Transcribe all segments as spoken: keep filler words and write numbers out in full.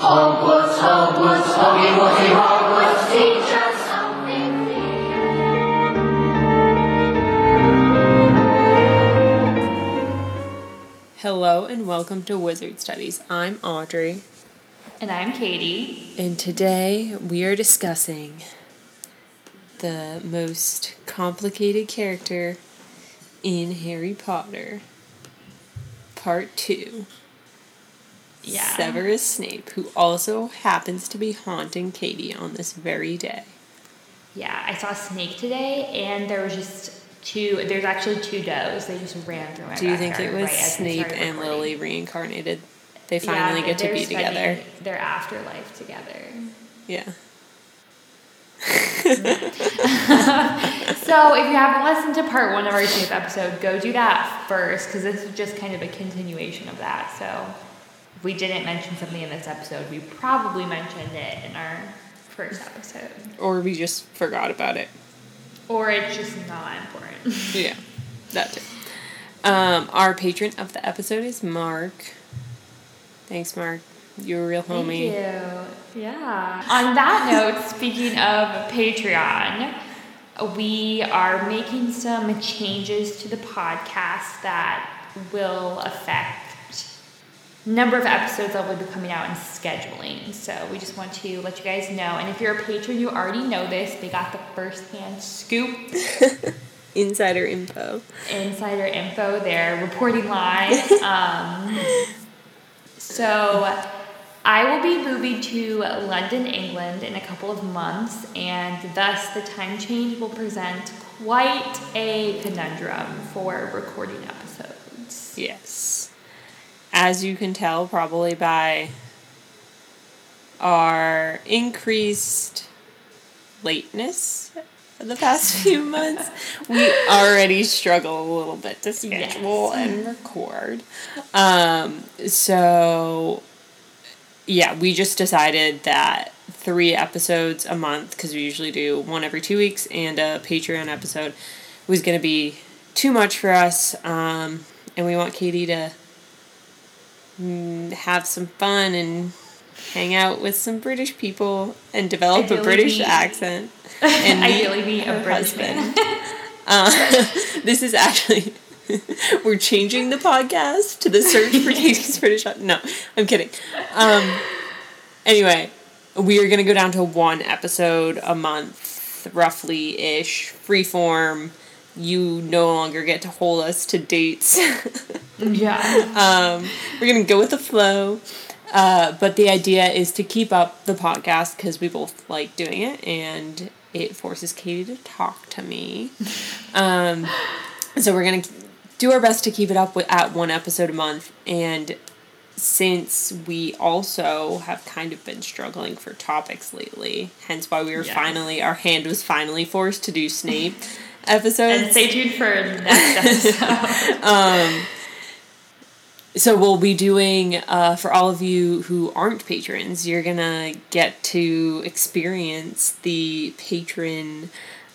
Hogwarts, Hogwarts, Hogwarts, Hogwarts, teach us something new. Hello and welcome to Wizard Studies. I'm Audrey. And I'm Katie. And today we are discussing the most complicated character in Harry Potter, Part two. Yeah. Severus Snape, who also happens to be haunting Katie on this very day. Yeah, I saw Snape today, and there was just two, there's actually two does. They just ran through my Do you think it was right Snape and Lily reincarnated? They finally yeah, get to be together. Their afterlife together. Yeah. So if you haven't listened to part one of our Snape episode, go do that first, because this is just kind of a continuation of that, so... If we didn't mention something in this episode, we probably mentioned it in our first episode. Or we just forgot about it. Or it's just not important. Yeah, that too. Um, our patron of the episode is Mark. Thanks, Mark. You're a real homie. Thank you. Yeah. On that note, speaking of Patreon, we are making some changes to the podcast that will affect number of episodes that will be coming out and scheduling. So we just want to let you guys know. And if you're a patron, you already know this. They got the first-hand scoop. Insider info. Insider info. They're reporting live. Um, so I will be moving to London, England in a couple of months. And thus, the time change will present quite a conundrum for recording episodes. Yes. As you can tell, probably by our increased lateness for the past few months, we already struggle a little bit to schedule yes. and record. Um, so, yeah, we just decided that three episodes a month, because we usually do one every two weeks, and a Patreon episode was going to be too much for us, um, and we want Katie to... have some fun and hang out with some British people and develop ideally a British be, accent. And ideally be a British husband. Uh, this is actually... we're changing the podcast to the search for Katie's British... No, I'm kidding. Um, anyway, we are going to go down to one episode a month, roughly-ish, freeform. You no longer get to hold us to dates. Yeah. Um, we're going to go with the flow. Uh, but the idea is to keep up the podcast because we both like doing it. And it forces Katie to talk to me. Um, so we're going to do our best to keep it up with, at one episode a month. And since we also have kind of been struggling for topics lately, hence why we were yes. finally, our hand was finally forced to do Snape. Episodes. And stay tuned for next episode. um, so we'll be doing, uh, for all of you who aren't patrons, you're going to get to experience the patron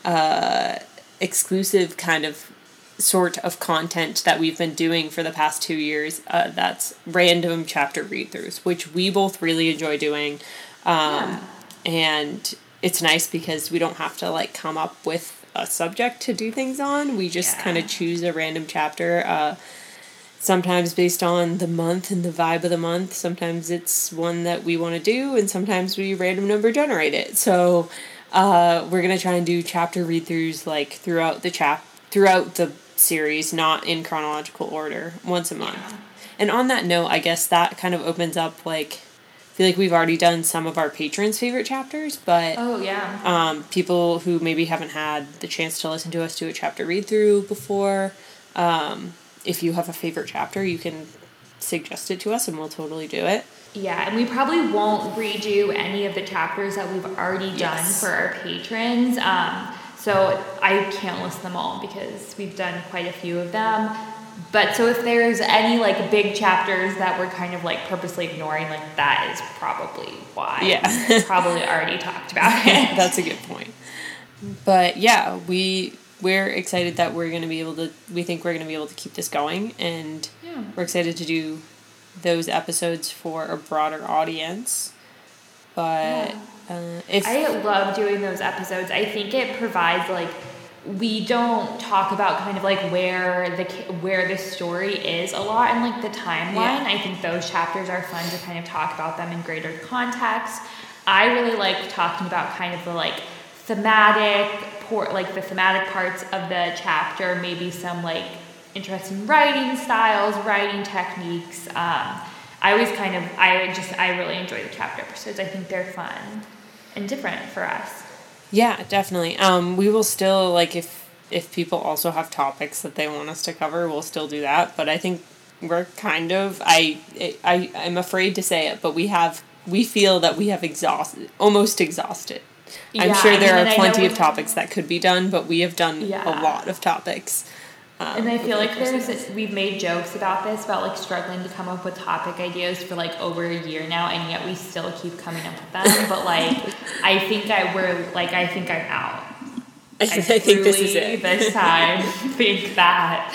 uh, exclusive kind of sort of content that we've been doing for the past two years. Uh, that's random chapter read-throughs, which we both really enjoy doing. Um, yeah. And it's nice because we don't have to, like, come up with a subject to do things on. We just yeah. kind of choose a random chapter, uh, sometimes based on the month and the vibe of the month. Sometimes it's one that we want to do, and sometimes we random number generate it. So uh, we're going to try and do chapter read-throughs like throughout the chap- throughout the series, not in chronological order, once a month. Yeah. And on that note, I guess that kind of opens up, like, I feel like we've already done some of our patrons' favorite chapters, but oh, yeah. um, people who maybe haven't had the chance to listen to us do a chapter read-through before, um, if you have a favorite chapter, you can suggest it to us and we'll totally do it. Yeah, and we probably won't redo any of the chapters that we've already done yes. for our patrons, um, so I can't list them all because we've done quite a few of them. But so if there's any, like, big chapters that we're kind of, like, purposely ignoring, like, that is probably why. Yeah. We probably already talked about it. That's a good point. But, yeah, we, we're excited that we're going to be able to, we think we're going to be able to keep this going. And yeah. we're excited to do those episodes for a broader audience. But yeah. uh, if I love doing those episodes. I think it provides, like, we don't talk about kind of like where the where the story is a lot, and like the timeline. Yeah. I think those chapters are fun to kind of talk about them in greater context. I really like talking about kind of the like thematic port, like the thematic parts of the chapter, maybe some like interesting writing styles, writing techniques. Um, I always kind of, I just, I really enjoy the chapter episodes. I think they're fun and different for us. Yeah, definitely. Um, we will still, like, if if people also have topics that they want us to cover, we'll still do that. But I think we're kind of, I, I, I'm afraid to say it, but we have, we feel that we have exhausted, almost exhausted. Yeah, I'm sure there I mean, are plenty of topics that could be done, but we have done yeah. a lot of topics. Um, and I feel like there's a, we've made jokes about this, about like struggling to come up with topic ideas for like over a year now, and yet we still keep coming up with them. But like, I think I we're like I think I'm out. I, I truly, think this is it. This time, think that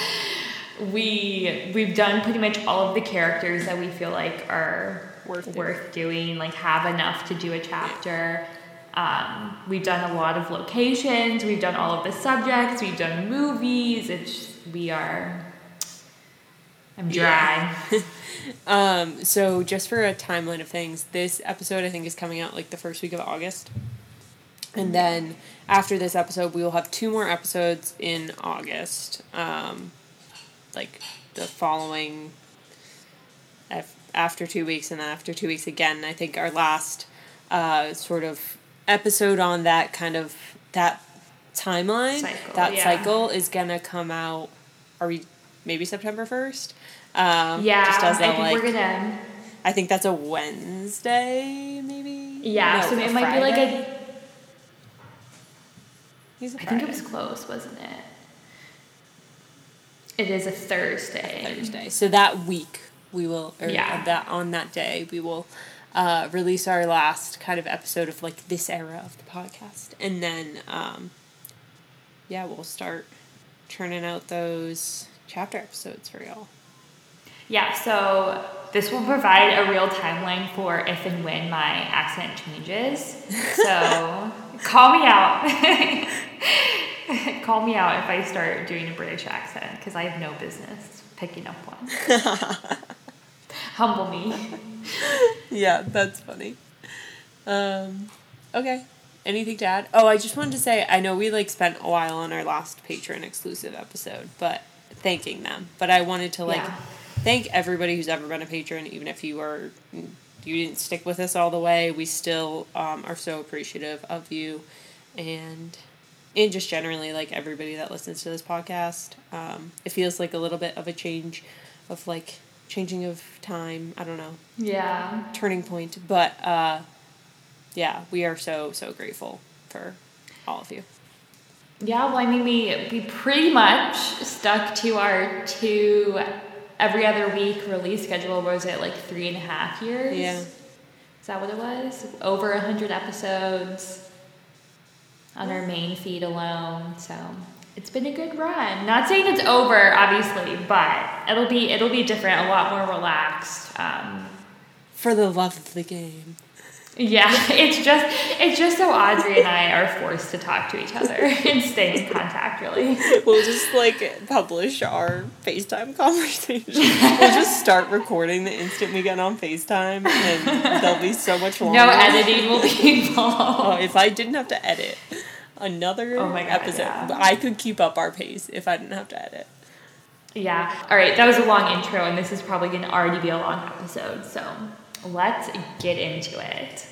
we we've done pretty much all of the characters that we feel like are worth worth doing. doing. Like, have enough to do a chapter. Um, we've done a lot of locations, we've done all of the subjects, we've done movies, it's just, we are, I'm dry. Yeah. um, so just for a timeline of things, this episode I think is coming out like the first week of August, and then after this episode we will have two more episodes in August, um, like the following, after two weeks and then after two weeks again. I think our last uh, sort of episode on that kind of that timeline cycle, that yeah. cycle is gonna come out are we maybe September first um yeah just as I think like, we're gonna I think that's a Wednesday maybe yeah no, so it might Friday. Be like a, He's a I think it was close, wasn't it it is a Thursday a Thursday so that week we will or yeah. that on that day we will Uh, release our last kind of episode of like this era of the podcast, and then um, yeah, we'll start turning out those chapter episodes for y'all. Yeah, so this will provide a real timeline for if and when my accent changes. So call me out. Call me out if I start doing a British accent, because I have no business picking up one. Humble me. Yeah, that's funny. Um, okay. Anything to add? Oh, I just wanted to say, I know we like spent a while on our last Patreon exclusive episode, but thanking them. But I wanted to like yeah. thank everybody who's ever been a patron, even if you were you didn't stick with us all the way. We still um, are so appreciative of you, and and just generally like everybody that listens to this podcast. Um, it feels like a little bit of a change of like. Changing of time, I don't know. Yeah. Turning point. But, uh, yeah, we are so, so grateful for all of you. Yeah, well, I mean, we, we pretty much stuck to our two every other week release schedule. Was it like three and a half years? Yeah. Is that what it was? Over one hundred episodes on yeah. our main feed alone, so... It's been a good run. Not saying it's over, obviously, but it'll be it'll be different, a lot more relaxed. Um, For the love of the game. Yeah, it's just it's just so Audrey and I are forced to talk to each other and stay in contact. Really, we'll just like publish our FaceTime conversations. We'll just start recording the instant we get on FaceTime, and they'll be so much longer. No editing will be involved. Oh, if I didn't have to edit. Another oh my God, episode. Yeah. I could keep up our pace if I didn't have to edit. Yeah. All right. That was a long intro, and this is probably going to already be a long episode. So let's get into it.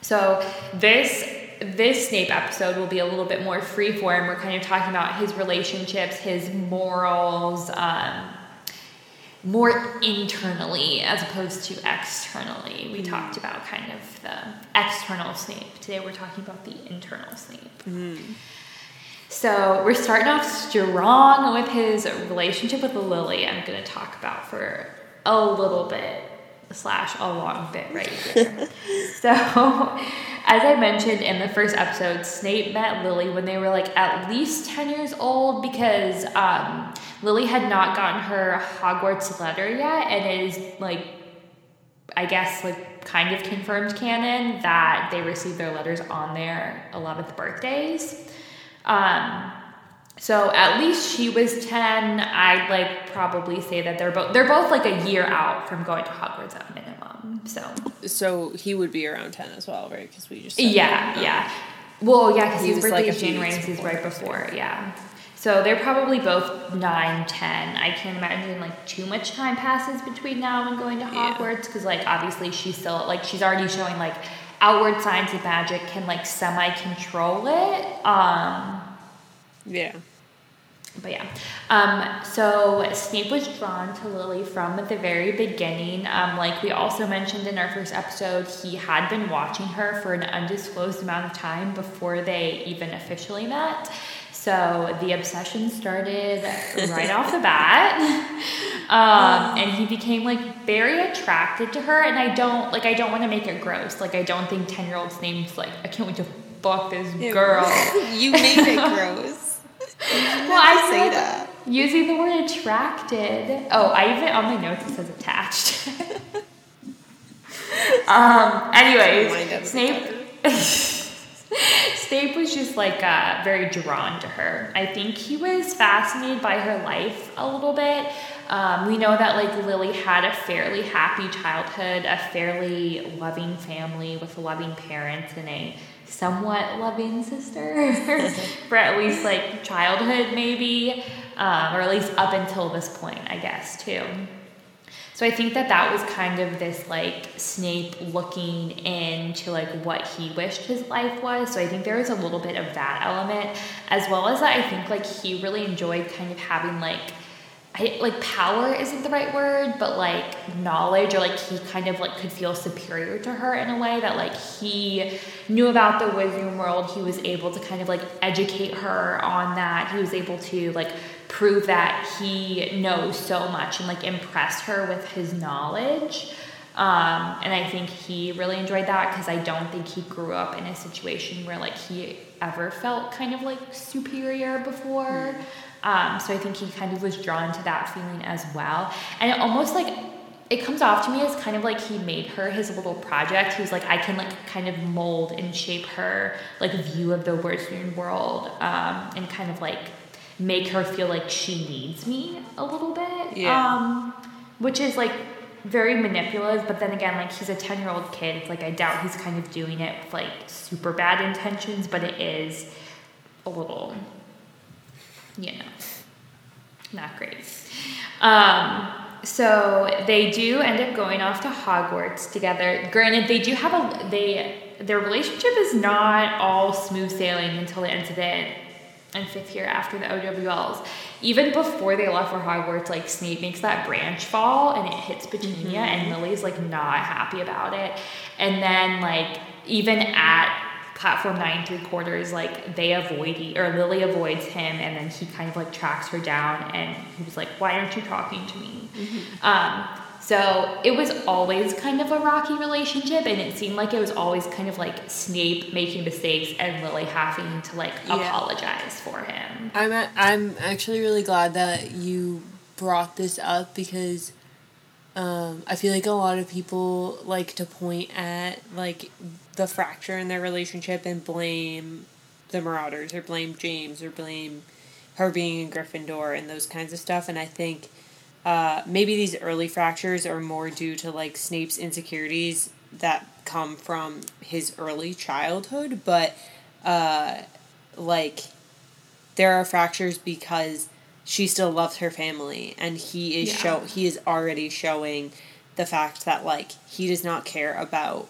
So this this Snape episode will be a little bit more freeform. We're kind of talking about his relationships, his morals, um, more internally as opposed to externally. We mm. talked about kind of the external Snape. Today we're talking about the internal Snape. Mm. So we're starting off strong with his relationship with Lily. I'm going to talk about for a little bit slash a long bit right here. So As I mentioned in the first episode, Snape met Lily when they were like at least ten years old because um, Lily had not gotten her Hogwarts letter yet, and it is like, I guess, like kind of confirmed canon that they received their letters on their eleventh birthdays. Um, so at least she was ten. I'd like probably say that they're both they're both like a year out from going to Hogwarts at minimum. So, so he would be around ten as well, right? Because we just yeah, that. yeah. Well, yeah, because his birthday is January, and he's right before, yeah. So they're probably both nine, ten. I can't imagine like too much time passes between now and going to Hogwarts, because yeah. like obviously she's still like she's already showing like outward signs of magic, can like semi control it. Um, yeah. But yeah, um, so Snape was drawn to Lily from the very beginning. Um, like we also mentioned in our first episode, he had been watching her for an undisclosed amount of time before they even officially met. So the obsession started right off the bat. Um, and he became like very attracted to her. And I don't like I don't want to make it gross. Like I don't think ten-year-old Snape's like, I can't wait to fuck this girl. You made it gross. Well, I say that using the word attracted. Oh, I even on my notes it says attached. um. Anyways, Snape. Snape was just like uh, very drawn to her. I think he was fascinated by her life a little bit. Um, we know that like Lily had a fairly happy childhood, a fairly loving family with loving parents and a somewhat loving sister for at least like childhood maybe, um, or at least up until this point, I guess, too. So I think that that was kind of this like Snape looking into like what he wished his life was. So I think there was a little bit of that element, as well as that I think like he really enjoyed kind of having like I, like power isn't the right word, but like knowledge, or like he kind of like could feel superior to her in a way that like he knew about the wizarding world. He was able to kind of like educate her on that. He was able to like prove that he knows so much and like impress her with his knowledge. Um, and I think he really enjoyed that, because I don't think he grew up in a situation where like he ever felt kind of like superior before. Mm. Um, so I think he kind of was drawn to that feeling as well. And it almost like, it comes off to me as kind of like he made her his little project. He was like, I can like kind of mold and shape her like view of the wizarding world, um, and kind of like make her feel like she needs me a little bit. Yeah. Um, which is like very manipulative, but then again, like he's a ten-year-old kid. It's like, I doubt he's kind of doing it with like super bad intentions, but it is a little... you know, not great. Um, so they do end up going off to Hogwarts together. Granted, they do have a, they, their relationship is not all smooth sailing until the end of it, and fifth year after the O W Ls. Even before they left for Hogwarts, like Snape makes that branch fall and it hits Petunia, mm-hmm. and Lily's like not happy about it. And then like even at Platform nine three quarters, like they avoid e- or Lily avoids him, and then he kind of like tracks her down, and he was like, "Why aren't you talking to me?" Mm-hmm. Um, so it was always kind of a rocky relationship, and it seemed like it was always kind of like Snape making mistakes and Lily having to like yeah. apologize for him. I'm a- I'm actually really glad that you brought this up, because um, I feel like a lot of people like to point at like the fracture in their relationship and blame the Marauders, or blame James, or blame her being in Gryffindor and those kinds of stuff. And I think uh, maybe these early fractures are more due to like Snape's insecurities that come from his early childhood, but uh, like there are fractures because she still loves her family, and he is yeah. show he is already showing the fact that like he does not care about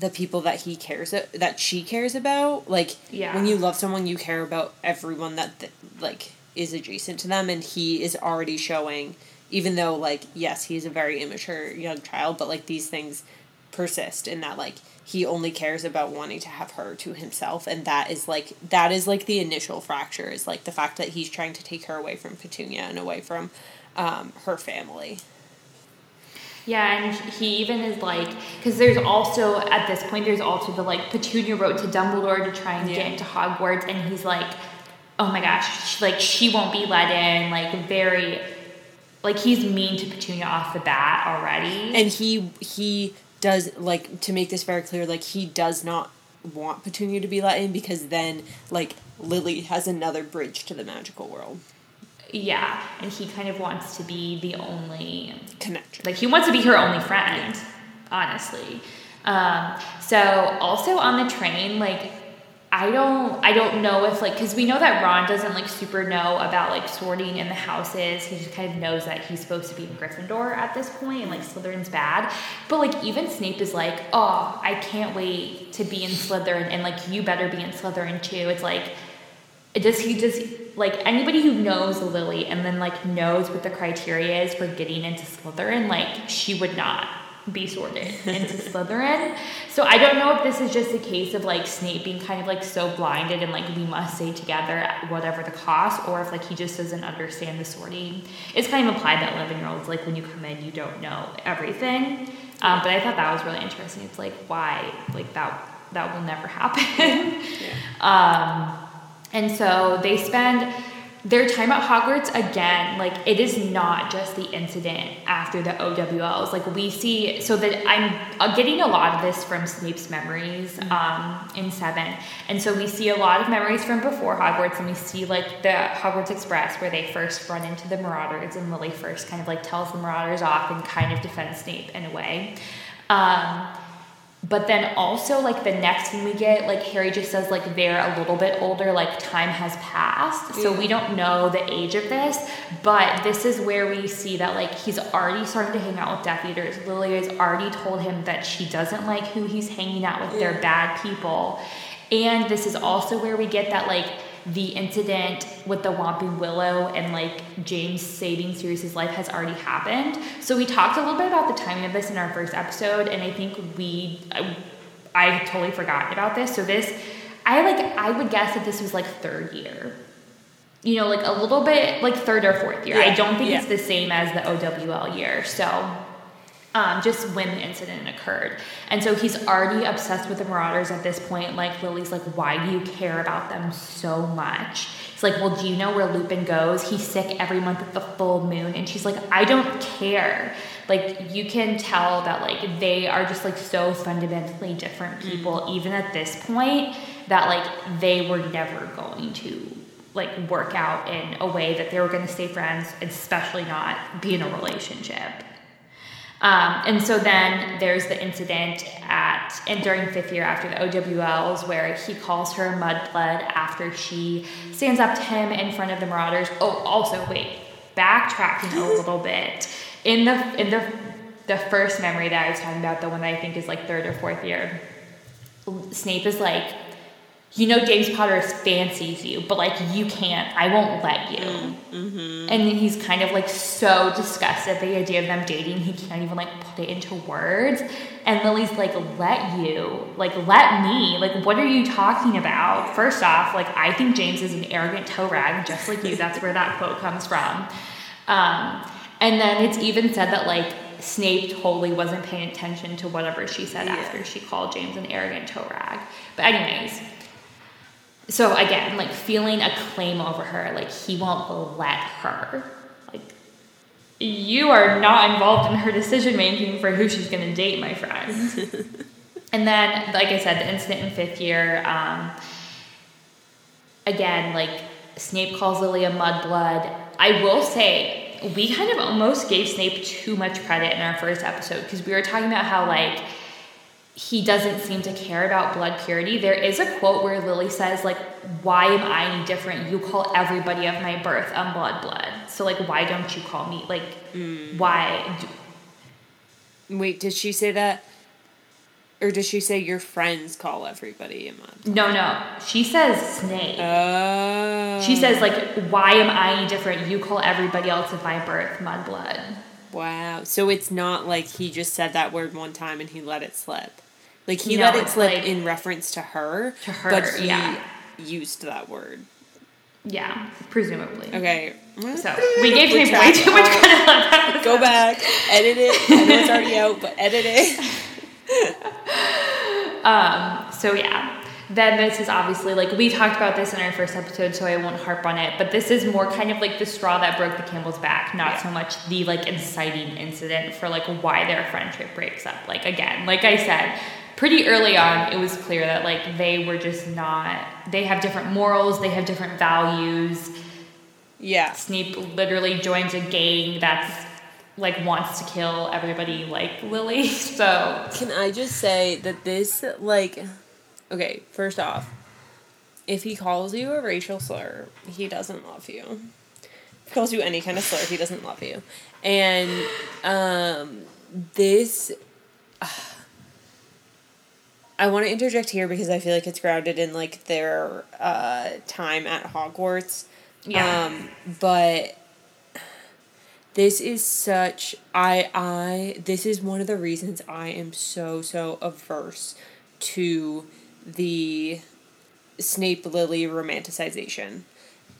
the people that he cares that she cares about. Like yeah. when you love someone, you care about everyone that th- like is adjacent to them, and he is already showing, even though like yes, he's a very immature young child, but like these things persist in that like he only cares about wanting to have her to himself, and that is like that is like the initial fracture, is like the fact that he's trying to take her away from Petunia and away from um her family. Yeah, and he even is like, because there's also, at this point, there's also the, like, Petunia wrote to Dumbledore to try and yeah. get into Hogwarts, and he's like, oh my gosh, she, like, she won't be let in, like, very, like, he's mean to Petunia off the bat already. And he, he does, like, to make this very clear, like, he does not want Petunia to be let in, because then, like, Lily has another bridge to the magical world. Yeah, and he kind of wants to be the only connection. Like, he wants to be her only friend, yeah. honestly. Um, so, also on the train, like, I don't, I don't know if, like, because we know that Ron doesn't, like, super know about, like, sorting in the houses. He just kind of knows that he's supposed to be in Gryffindor at this point, and, like, Slytherin's bad. But, like, even Snape is like, oh, I can't wait to be in Slytherin, and, like, you better be in Slytherin, too. It's like, does he just, like, anybody who knows Lily and then, like, knows what the criteria is for getting into Slytherin, like, she would not be sorted into Slytherin. So I don't know if this is just a case of, like, Snape being kind of, like, so blinded and, like, we must stay together at whatever the cost, or if, like, he just doesn't understand the sorting. It's kind of implied that eleven-year-olds, like, when you come in, you don't know everything. Um, but I thought that was really interesting. It's like, why? Like, that that will never happen. Yeah. um... And so they spend their time at Hogwarts again. Like, it is not just the incident after the O W Ls. Like, we see, so that I'm getting a lot of this from Snape's memories um, in seven. And so we see a lot of memories from before Hogwarts, and we see, like, the Hogwarts Express where they first run into the Marauders, and Lily first kind of, like, tells the Marauders off and kind of defends Snape in a way. Um... But then also, like, the next thing we get, like, Harry just says, like, they're a little bit older, like, time has passed. So we don't know the age of this. But this is where we see that, like, he's already starting to hang out with Death Eaters. Lily has already told him that she doesn't like who he's hanging out with. They're bad people. And this is also where we get that, like, the incident with the Whomping Willow and, like, James saving Sirius's life has already happened. So we talked a little bit about the timing of this in our first episode, and I think we, I, I totally forgot about this. So this, I, like, I would guess that this was, like, third year. You know, like, a little bit, like, third or fourth year. Yeah. I don't think yeah. it's the same as the O W L year, so... Um, just when the incident occurred. And so he's already obsessed with the Marauders at this point. Like, Lily's like, why do you care about them so much? He's like, well, do you know where Lupin goes? He's sick every month at the full moon. And she's like, I don't care. Like, you can tell that, like, they are just, like, so fundamentally different people, even at this point, that, like, they were never going to, like, work out in a way that they were going to stay friends, especially not be in a relationship. Um, and so then there's the incident at, and during fifth year after the O W Ls, where he calls her Mudblood after she stands up to him in front of the Marauders. Oh, also, wait, backtracking a little bit. In the in the the first memory that I was talking about, the one that I think is, like, third or fourth year, Snape is like, you know, James Potter fancies you, but, like, you can't. I won't let you. Mm-hmm. And then he's kind of, like, so disgusted at the idea of them dating. He can't even, like, put it into words. And Lily's like, let you. Like, let me. Like, what are you talking about? First off, like, I think James is an arrogant toe rag, just like you. That's where that quote comes from. Um, and then it's even said that, like, Snape totally wasn't paying attention to whatever she said yeah. after she called James an arrogant toe rag. But anyways... So, again, like, feeling a claim over her. Like, he won't let her. Like, you are not involved in her decision-making for who she's going to date, my friend. And then, like I said, the incident in fifth year. Um, again, like, Snape calls Lily a mudblood. I will say, we kind of almost gave Snape too much credit in our first episode. Because we were talking about how, like... he doesn't seem to care about blood purity. There is a quote where Lily says, like, why am I any different? You call everybody of my birth a mudblood. So, like, why don't you call me? Like, mm. why? Do- Wait, did she say that? Or did she say your friends call everybody a mudblood? No, no. She says Snape. Oh. She says, like, why am I any different? You call everybody else of my birth mudblood. Wow. So it's not like he just said that word one time and he let it slip. Like, he no, let it slip, like, in reference to her. To her, but he yeah. used that word. Yeah, presumably. Okay. So we gave Snape way too much credit on that. Go back, edit it. I know it's already out, but edit it. um. So yeah. Then this is obviously, like, we talked about this in our first episode, so I won't harp on it, but this is more kind of like the straw that broke the camel's back, not yeah. so much the, like, inciting incident for, like, why their friendship breaks up. Like, again, like I said, pretty early on, it was clear that, like, they were just not, they have different morals, they have different values. Yeah. Snape literally joins a gang that's, like, wants to kill everybody like Lily, so. Can I just say that this, like... Okay, first off, if he calls you a racial slur, he doesn't love you. If he calls you any kind of slur, he doesn't love you. And um, this... Uh, I want to interject here because I feel like it's grounded in, like, their uh, time at Hogwarts. Yeah. Um, but this is such... I, I... This is one of the reasons I am so, so averse to... the Snape-Lily romanticization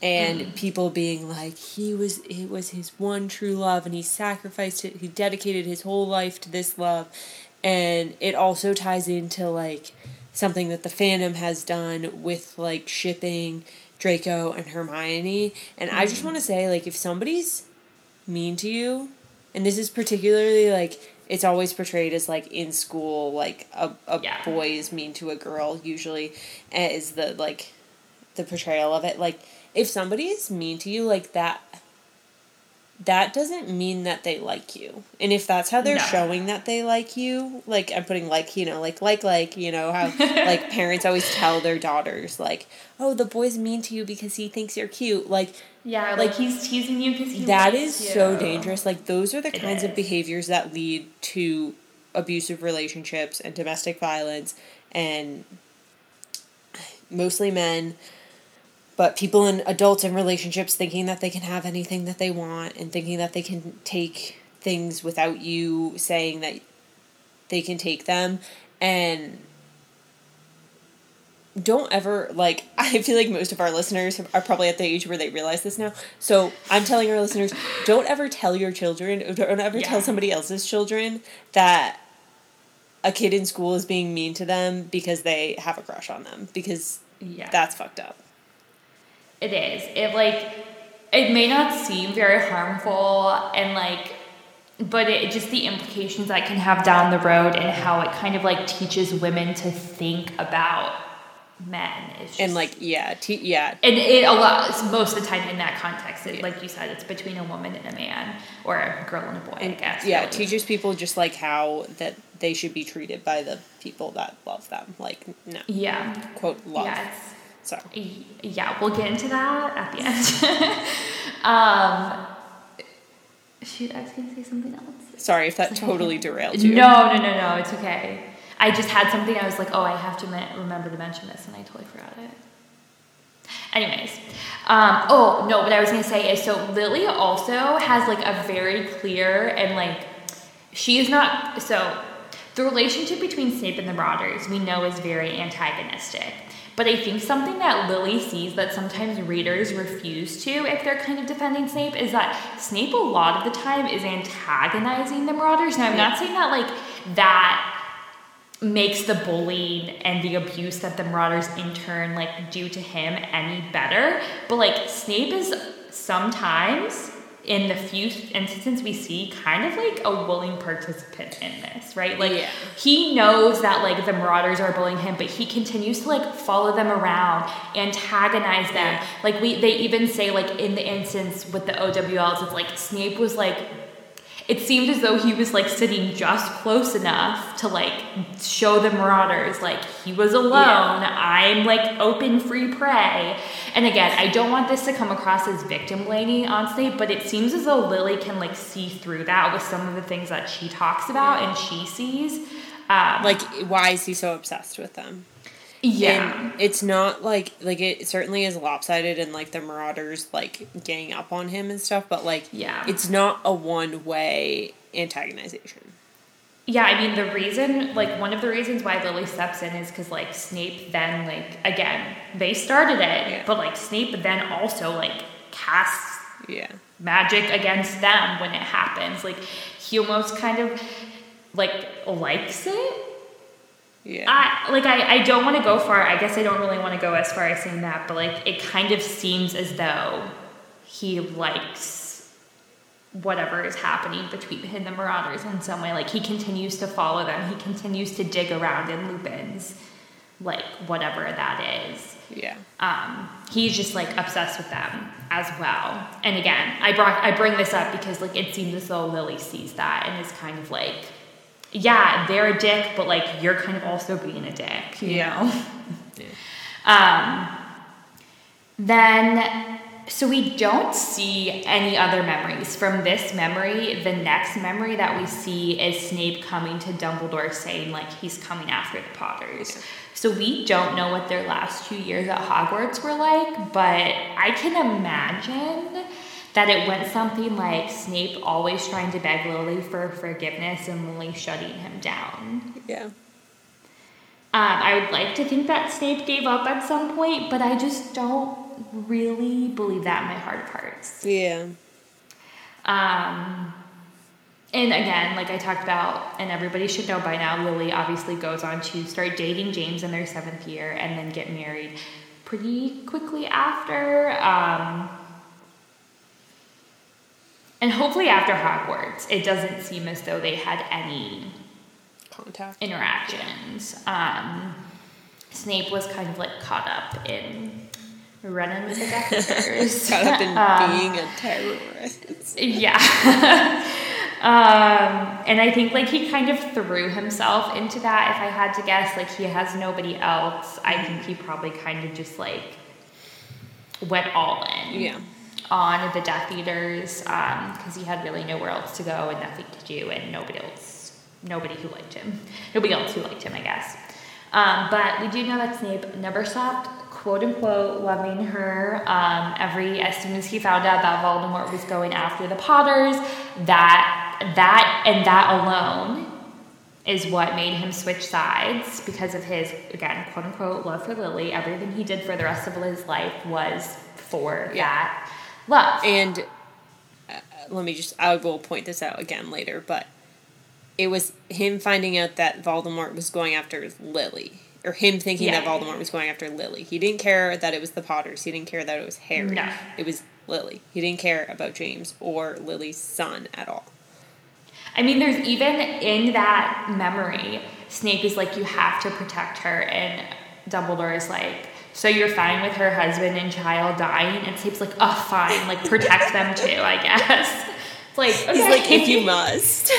and mm. people being like, he was, it was his one true love and he sacrificed it, he dedicated his whole life to this love. And it also ties into, like, something that the fandom has done with, like, shipping Draco and Hermione. And mm. I just want to say, like, if somebody's mean to you, and this is particularly, like, it's always portrayed as, like, in school, like, a, a yeah. boy is mean to a girl, usually, is the, like, the portrayal of it. Like, if somebody is mean to you, like, that, that doesn't mean that they like you. And if that's how they're no. showing that they like you, like, I'm putting, like, you know, like, like, like, you know, how, like, parents always tell their daughters, like, oh, the boy's mean to you because he thinks you're cute, like... Yeah, like, like he's teasing you because he that is you. So dangerous. Like, those are the it kinds is. Of behaviors that lead to abusive relationships and domestic violence, and mostly men, but people in adults in relationships thinking that they can have anything that they want and thinking that they can take things without you saying that they can take them. And don't ever, like, I feel like most of our listeners are probably at the age where they realize this now. So I'm telling our listeners, don't ever tell your children, don't ever yeah. tell somebody else's children that a kid in school is being mean to them because they have a crush on them. Because yeah. that's fucked up. It is. It, like, it may not seem very harmful and, like, but it just the implications that can have down the road and how it kind of, like, teaches women to think about men. It's just, and like yeah te- yeah and it allows most of the time in that context it, yeah. like you said, it's between a woman and a man, or a girl and a boy, and I guess yeah really. teaches people just like how that they should be treated by the people that love them, like no yeah quote love yes. so yeah we'll get into that at the end. um shoot I was gonna say something else, sorry if that totally derailed you. No no no no it's okay. I just had something I was like, oh, I have to me- remember to mention this, and I totally forgot it. Anyways. Um, oh, no, what I was going to say is, so Lily also has, like, a very clear and, like, she is not, so the relationship between Snape and the Marauders we know is very antagonistic. But I think something that Lily sees that sometimes readers refuse to if they're kind of defending Snape is that Snape a lot of the time is antagonizing the Marauders. Now, I'm not saying that, like, that makes the bullying and the abuse that the Marauders in turn, like, do to him any better. But, like, Snape is sometimes, in the few instances we see, kind of like a willing participant in this, right? Like, yeah. he knows that, like, the Marauders are bullying him, but he continues to, like, follow them around, antagonize them. Yeah. Like, we they even say, like, in the instance with the O W Ls, it's like, Snape was, like, it seemed as though he was, like, sitting just close enough to, like, show the Marauders, like, he was alone, yeah. I'm, like, open free prey. And again, I don't want this to come across as victim blaming, honestly, but it seems as though Lily can, like, see through that with some of the things that she talks about and she sees. Um, like, why is he so obsessed with them? Yeah. And it's not, like, like, it certainly is lopsided and, like, the Marauders, like, gang up on him and stuff, but, like, yeah. it's not a one-way antagonization. Yeah, I mean, the reason, like, one of the reasons why Lily steps in is because, like, Snape then, like, again, they started it, yeah. but, like, Snape then also, like, casts yeah. magic against them when it happens. Like, he almost kind of, like, likes it. Yeah. I, like, I, I don't want to go far. I guess I don't really want to go as far as saying that, but, like, it kind of seems as though he likes whatever is happening between him and the Marauders in some way. Like, he continues to follow them. He continues to dig around in Lupin's, like, whatever that is. Yeah. Um, he's just, like, obsessed with them as well. And, again, I brought, I bring this up because, like, it seems as though Lily sees that and is kind of like, yeah, they're a dick, but, like, you're kind of also being a dick, you yeah. know? Yeah. Um, then, so we don't see any other memories. From this memory, the next memory that we see is Snape coming to Dumbledore saying, like, he's coming after the Potters. Yeah. So we don't know what their last two years at Hogwarts were like, but I can imagine that it went something like Snape always trying to beg Lily for forgiveness and Lily shutting him down. Yeah. Um, I would like to think that Snape gave up at some point, but I just don't really believe that in my heart of hearts. Yeah. Um, and again, like I talked about, and everybody should know by now, Lily obviously goes on to start dating James in their seventh year and then get married pretty quickly after. Um... And hopefully after Hogwarts, it doesn't seem as though they had any contact interactions. Um, Snape was kind of like caught up in running with the Death Eaters. Caught up in um, being a terrorist. Yeah. um, and I think like he kind of threw himself into that. If I had to guess, like he has nobody else. I think he probably kind of just like went all in. Yeah. On the Death Eaters, because um, he had really nowhere else to go and nothing to do, and nobody else, nobody who liked him, nobody else who liked him, I guess. Um, but we do know that Snape never stopped, quote unquote, loving her. Um, every as soon as he found out that Voldemort was going after the Potters, that that and that alone is what made him switch sides because of his, again, quote unquote, love for Lily. Everything he did for the rest of his life was for yeah. that. Love. And uh, let me just, I will point this out again later, but it was him finding out that Voldemort was going after Lily, or him thinking yeah. that Voldemort was going after Lily. He didn't care that it was the Potters. He didn't care that it was Harry. No. It was Lily. He didn't care about James or Lily's son at all. I mean, there's even in that memory, Snape is like, you have to protect her, and Dumbledore is like, so you're fine with her husband and child dying? And Snape's like, oh, fine. Like, protect them too, I guess. It's like, okay. He's like, if you must.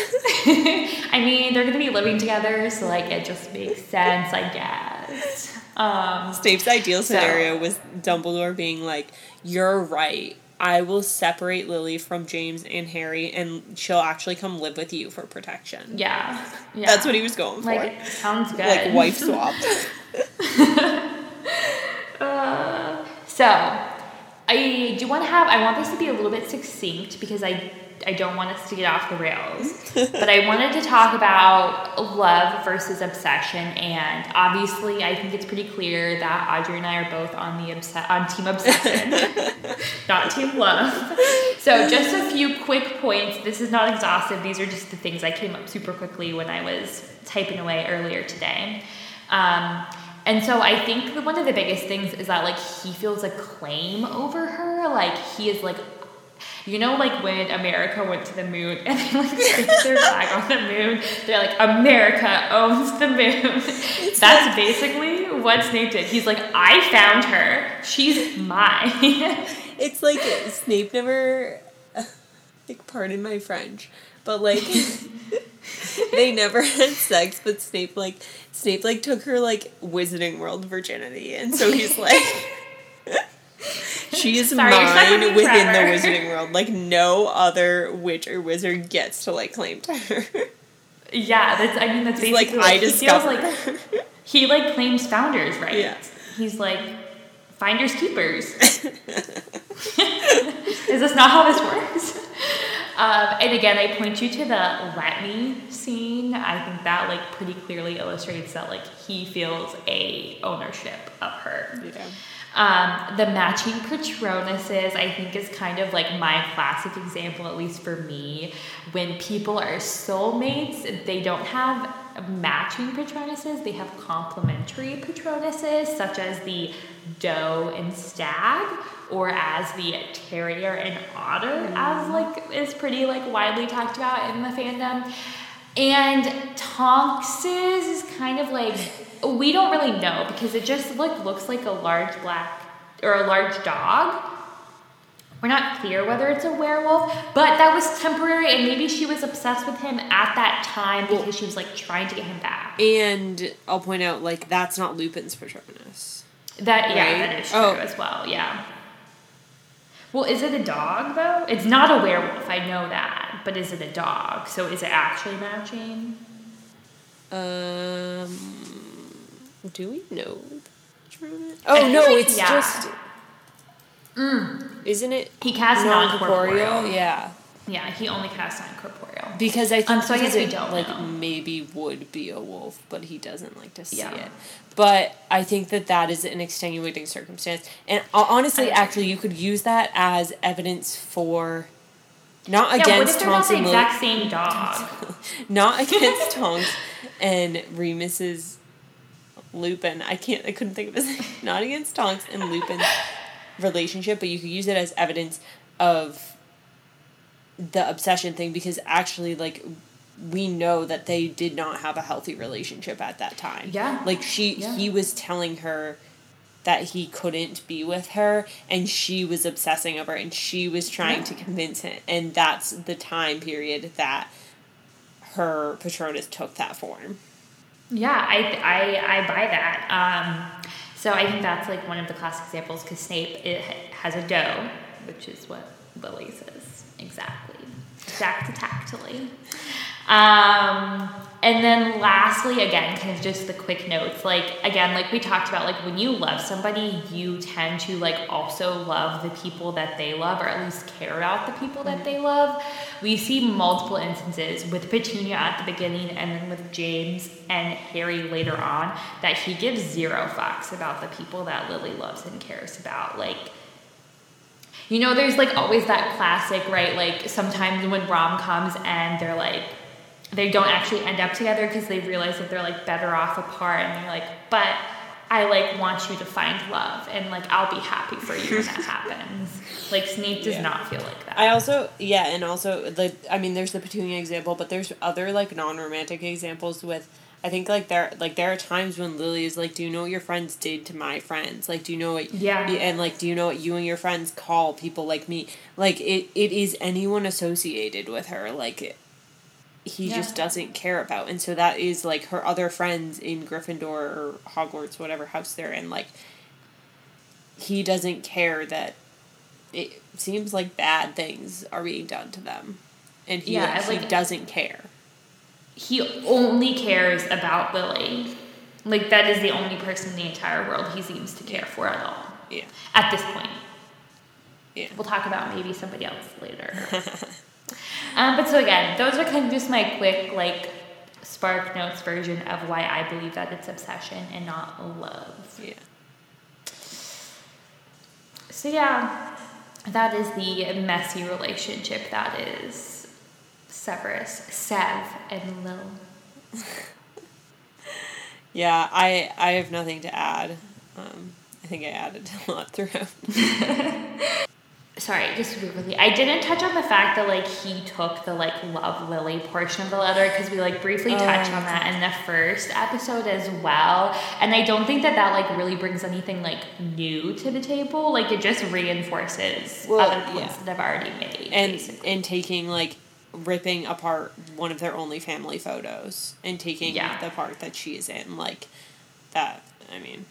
I mean, they're going to be living together, so, like, it just makes sense, I guess. Um, Snape's ideal scenario so. was Dumbledore being like, you're right. I will separate Lily from James and Harry, and she'll actually come live with you for protection. Yeah. yeah. That's what he was going for. Like, sounds good. Like, wife swap. Uh, so I do want to have I want this to be a little bit succinct because I I don't want us to get off the rails, but I wanted to talk about love versus obsession, and obviously I think it's pretty clear that Audrey and I are both on the obs- on team obsession, not team love. So just a few quick points. This is not exhaustive. These are just the things I came up super quickly when I was typing away earlier today. um And so I think one of the biggest things is that, like, he feels a claim over her. Like, he is, like, you know, like, when America went to the moon and they, like, stick their flag on the moon. They're like, America owns the moon. That's basically what Snape did. He's like, I found her. She's mine. It's like Snape never, like, pardon my French, but, like, they never had sex, but Snape, like, Snape, like, took her, like, Wizarding World virginity, and so he's, like, she is Sorry, mine within the Wizarding World. Like, no other witch or wizard gets to, like, claim to her. Yeah, that's, I mean, that's he's basically, like, like I he discovered feels like, he, like, claims founders, right? Yeah. He's, like, finders keepers. Is this not how this works? Um, and again, I point you to the "let me" scene. I think that like pretty clearly illustrates that like he feels a ownership of her. Yeah. Um, the matching Patronuses, I think, is kind of like my classic example, at least for me, when people are soulmates, they don't have matching Patronuses, they have complementary Patronuses, such as the doe and stag, or as the terrier and otter, mm-hmm. as like is pretty like widely talked about in the fandom. And Tonks is kind of like, we don't really know, because it just look, looks like a large black, or a large dog. We're not clear whether it's a werewolf, but that was temporary, and maybe she was obsessed with him at that time because well, she was, like, trying to get him back. And I'll point out, like, that's not Lupin's Patronus. That, right? Yeah, that is true oh. as well, yeah. Well, is it a dog, though? It's not a werewolf, I know that, but is it a dog? So is it actually matching? Um... Do we know the Patronus? Oh, no, like, it's yeah. just... Mm. Isn't it He casts non-corporeal? Yeah. Yeah, he only casts non-corporeal. Because I think um, so I guess we don't like know. Maybe would be a wolf, but he doesn't like to see yeah. it. But I think that that is an extenuating circumstance. And honestly, actually, you could use that as evidence for... Not yeah, against Tonks and... Yeah, what if they're not the exact same dog? Not against Tonks and Remus's... Lupin, I can't, I couldn't think of his name, not against Tonks and Lupin's relationship, but you could use it as evidence of the obsession thing, because actually, like, we know that they did not have a healthy relationship at that time. Yeah. Like, she, yeah. he was telling her that he couldn't be with her, and she was obsessing over it, and she was trying yeah. to convince him, and that's the time period that her Patronus took that form. Yeah, I, I, I buy that. Um, so I think that's, like, one of the classic examples, because Snape it has a doe, which is what Lily says. Exactly. Exactly, tactily. Um, and then lastly, again, kind of just the quick notes. Like, again, like we talked about, like, when you love somebody, you tend to, like, also love the people that they love, or at least care about the people that they love. We see multiple instances with Petunia at the beginning and then with James and Harry later on that he gives zero fucks about the people that Lily loves and cares about. Like, you know, there's, like, always that classic, right? Like, sometimes when rom-coms end, they're, like, they don't actually end up together because they realize that they're, like, better off apart. And they're like, but I, like, want you to find love. And, like, I'll be happy for you when that happens. Like, Snape does yeah. not feel like that. I also, yeah, and also, the, I mean, there's the Petunia example, but there's other, like, non-romantic examples with, I think, like, there like there are times when Lily is like, do you know what your friends did to my friends? Like, do you know what... Yeah. And, like, do you know what you and your friends call people like me? Like, it, it is anyone associated with her. Like, it, he yeah. just doesn't care about. And so that is, like, her other friends in Gryffindor or Hogwarts, whatever house they're in. Like, he doesn't care that it seems like bad things are being done to them. And he, yeah, like, like, he doesn't care. He only cares about Lily. Like, that is the only person in the entire world he seems to care for at all. Yeah. At this point. Yeah. We'll talk about maybe somebody else later. um, but so again, those are kind of just my quick, like, Spark Notes version of why I believe that it's obsession and not love. Yeah. So yeah, that is the messy relationship that is Severus, Sev, and Lil. yeah, I I have nothing to add. Um, I think I added a lot throughout. Sorry, just really, I didn't touch on the fact that, like, he took the, like, love Lily portion of the letter, because we, like, briefly touched oh, on that in the first episode as well, and I don't think that that, like, really brings anything, like, new to the table. Like, it just reinforces well, other points yeah. that I've already made. And basically. and taking, like, ripping apart one of their only family photos and taking yeah. the part that she is in, like, that, I mean,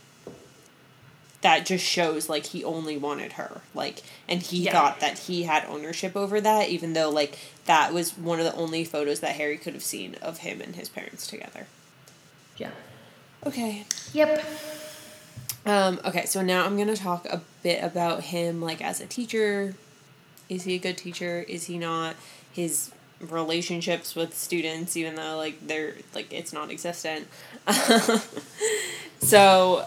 that just shows, like, he only wanted her, like, and he yeah. thought that he had ownership over that, even though, like, that was one of the only photos that Harry could have seen of him and his parents together. Yeah. Okay. Yep. Um, okay, so now I'm gonna talk a bit about him, like, as a teacher. Is he a good teacher? Is he not? his relationships with students, even though, like, they're, like, it's non-existent. So,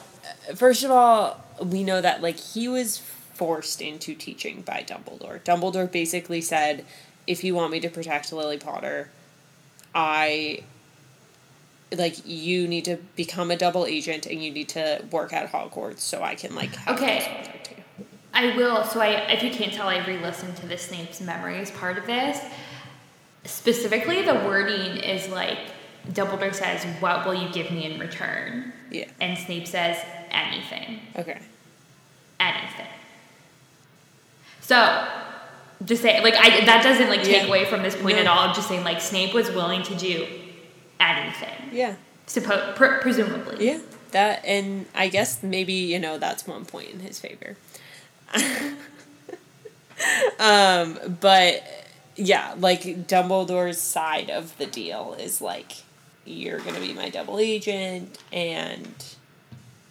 first of all, we know that, like, he was forced into teaching by Dumbledore. Dumbledore basically said, if you want me to protect Lily Potter, I... like, you need to become a double agent and you need to work at Hogwarts so I can, like, have okay. I will. So I, if you can't tell, I re-listened to the Snape's memories part of this. Specifically, the wording is, like, Dumbledore says, what will you give me in return? Yeah. And Snape says, anything. Okay. Anything. So... just say, like, I, that doesn't, like, take yeah. away from this point no. at all. I'm just saying, like, Snape was willing to do anything. Yeah. Suppo- pre- presumably. Yeah. That, and I guess maybe, you know, that's one point in his favor. um, but, yeah, like, Dumbledore's side of the deal is, like, you're gonna be my double agent, and,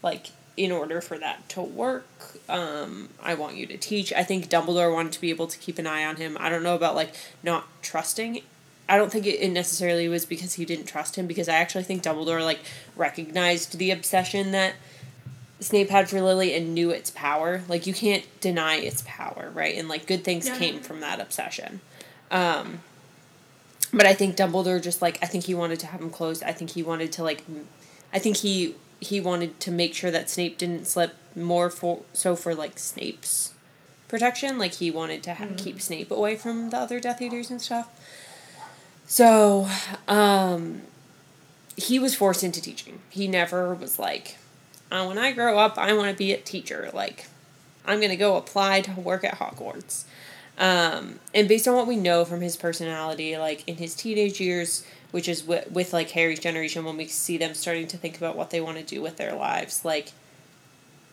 like... in order for that to work, um, I want you to teach. I think Dumbledore wanted to be able to keep an eye on him. I don't know about, like, not trusting. I don't think it necessarily was because he didn't trust him, because I actually think Dumbledore, like, recognized the obsession that Snape had for Lily and knew its power. Like, you can't deny its power, right? And, like, good things yeah. came from that obsession. Um, but I think Dumbledore just, like, I think he wanted to have him closed. I think he wanted to, like, I think he... he wanted to make sure that Snape didn't slip more for, so for, like, Snape's protection. Like, he wanted to ha- mm. keep Snape away from the other Death Eaters and stuff. So, um, he was forced into teaching. He never was like, oh, when I grow up, I want to be a teacher. Like, I'm going to go apply to work at Hogwarts. Um, and based on what we know from his personality, like, in his teenage years... which is with, with, like, Harry's generation, when we see them starting to think about what they want to do with their lives, like,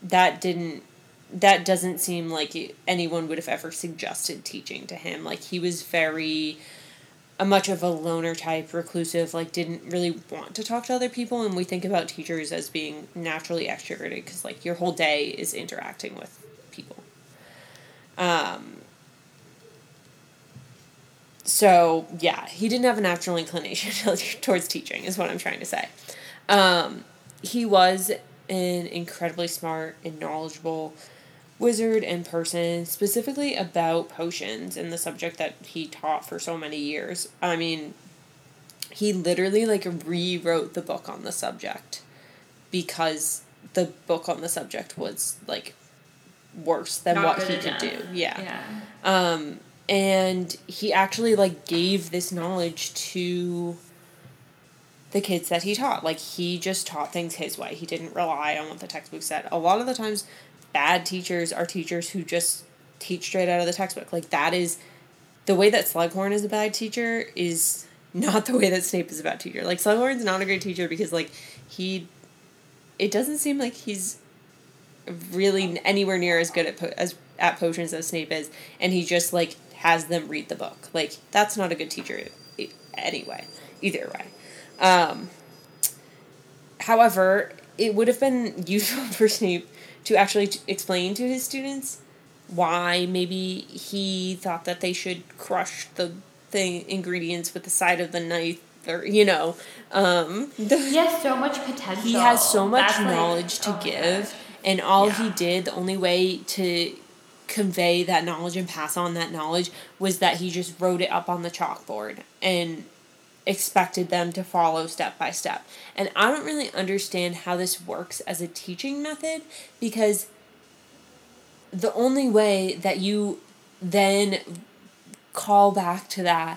that didn't, that doesn't seem like anyone would have ever suggested teaching to him. Like, he was very, a much of a loner type, reclusive, like, didn't really want to talk to other people, and we think about teachers as being naturally extroverted, because, like, your whole day is interacting with people. Um... So, yeah, he didn't have a natural inclination towards teaching, is what I'm trying to say. Um, he was an incredibly smart and knowledgeable wizard and person, specifically about potions and the subject that he taught for so many years. I mean, he literally, like, rewrote the book on the subject because the book on the subject was, like, worse than Not what he enough. could do. Yeah. Yeah. Um... And he actually, like, gave this knowledge to the kids that he taught. Like, he just taught things his way. He didn't rely on what the textbook said. A lot of the times, bad teachers are teachers who just teach straight out of the textbook. Like, that is... the way that Slughorn is a bad teacher is not the way that Snape is a bad teacher. Like, Slughorn's not a great teacher because, like, he... it doesn't seem like he's really anywhere near as good at po- as at potions as Snape is. And he just, like... has them read the book. Like, that's not a good teacher anyway, either way. Um, however, it would have been useful for Snape to actually t- explain to his students why maybe he thought that they should crush the thing ingredients with the side of the knife, or, you know. Um, the, he has so much potential. He has so much that's knowledge like, to oh give, and all yeah. he did, the only way to... convey that knowledge and pass on that knowledge was that he just wrote it up on the chalkboard and expected them to follow step by step. And I don't really understand how this works as a teaching method, because the only way that you then call back to that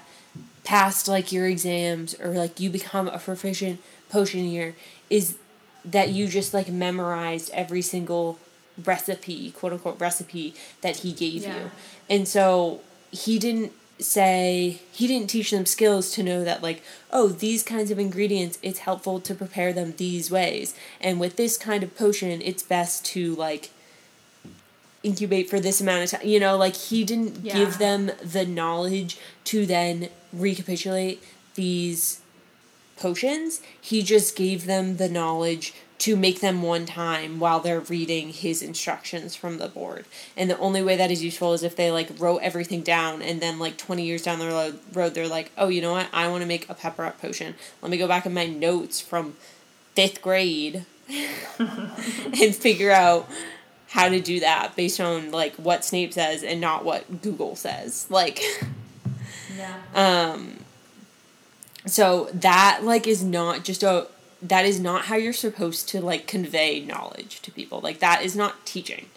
past, like, your exams, or, like, you become a proficient potioneer, is that you just, like, memorized every single recipe, quote-unquote recipe, that he gave yeah. you. And so he didn't say, he didn't teach them skills to know that, like, oh, these kinds of ingredients, it's helpful to prepare them these ways, and with this kind of potion, it's best to, like, incubate for this amount of time, you know. Like, he didn't yeah. give them the knowledge to then recapitulate these potions. He just gave them the knowledge to make them one time while they're reading his instructions from the board. And the only way that is useful is if they, like, wrote everything down, and then, like, twenty years down the road, they're like, oh, you know what? I want to make a pepper up potion. Let me go back in my notes from fifth grade and figure out how to do that based on, like, what Snape says and not what Google says. Like, yeah. Um, so that, like, is not just a... That is not how you're supposed to, like, convey knowledge to people. Like, that is not teaching.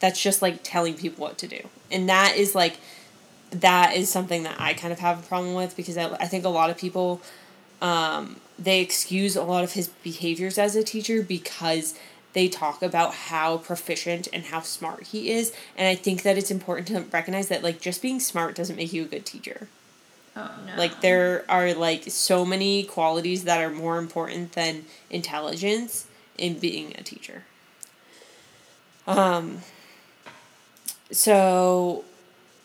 That's just, like, telling people what to do. And that is, like, that is something that I kind of have a problem with, because I, I think a lot of people, um, they excuse a lot of his behaviors as a teacher because they talk about how proficient and how smart he is. And I think that it's important to recognize that, like, just being smart doesn't make you a good teacher. Oh, no. Like, there are, like, so many qualities that are more important than intelligence in being a teacher. Um, so,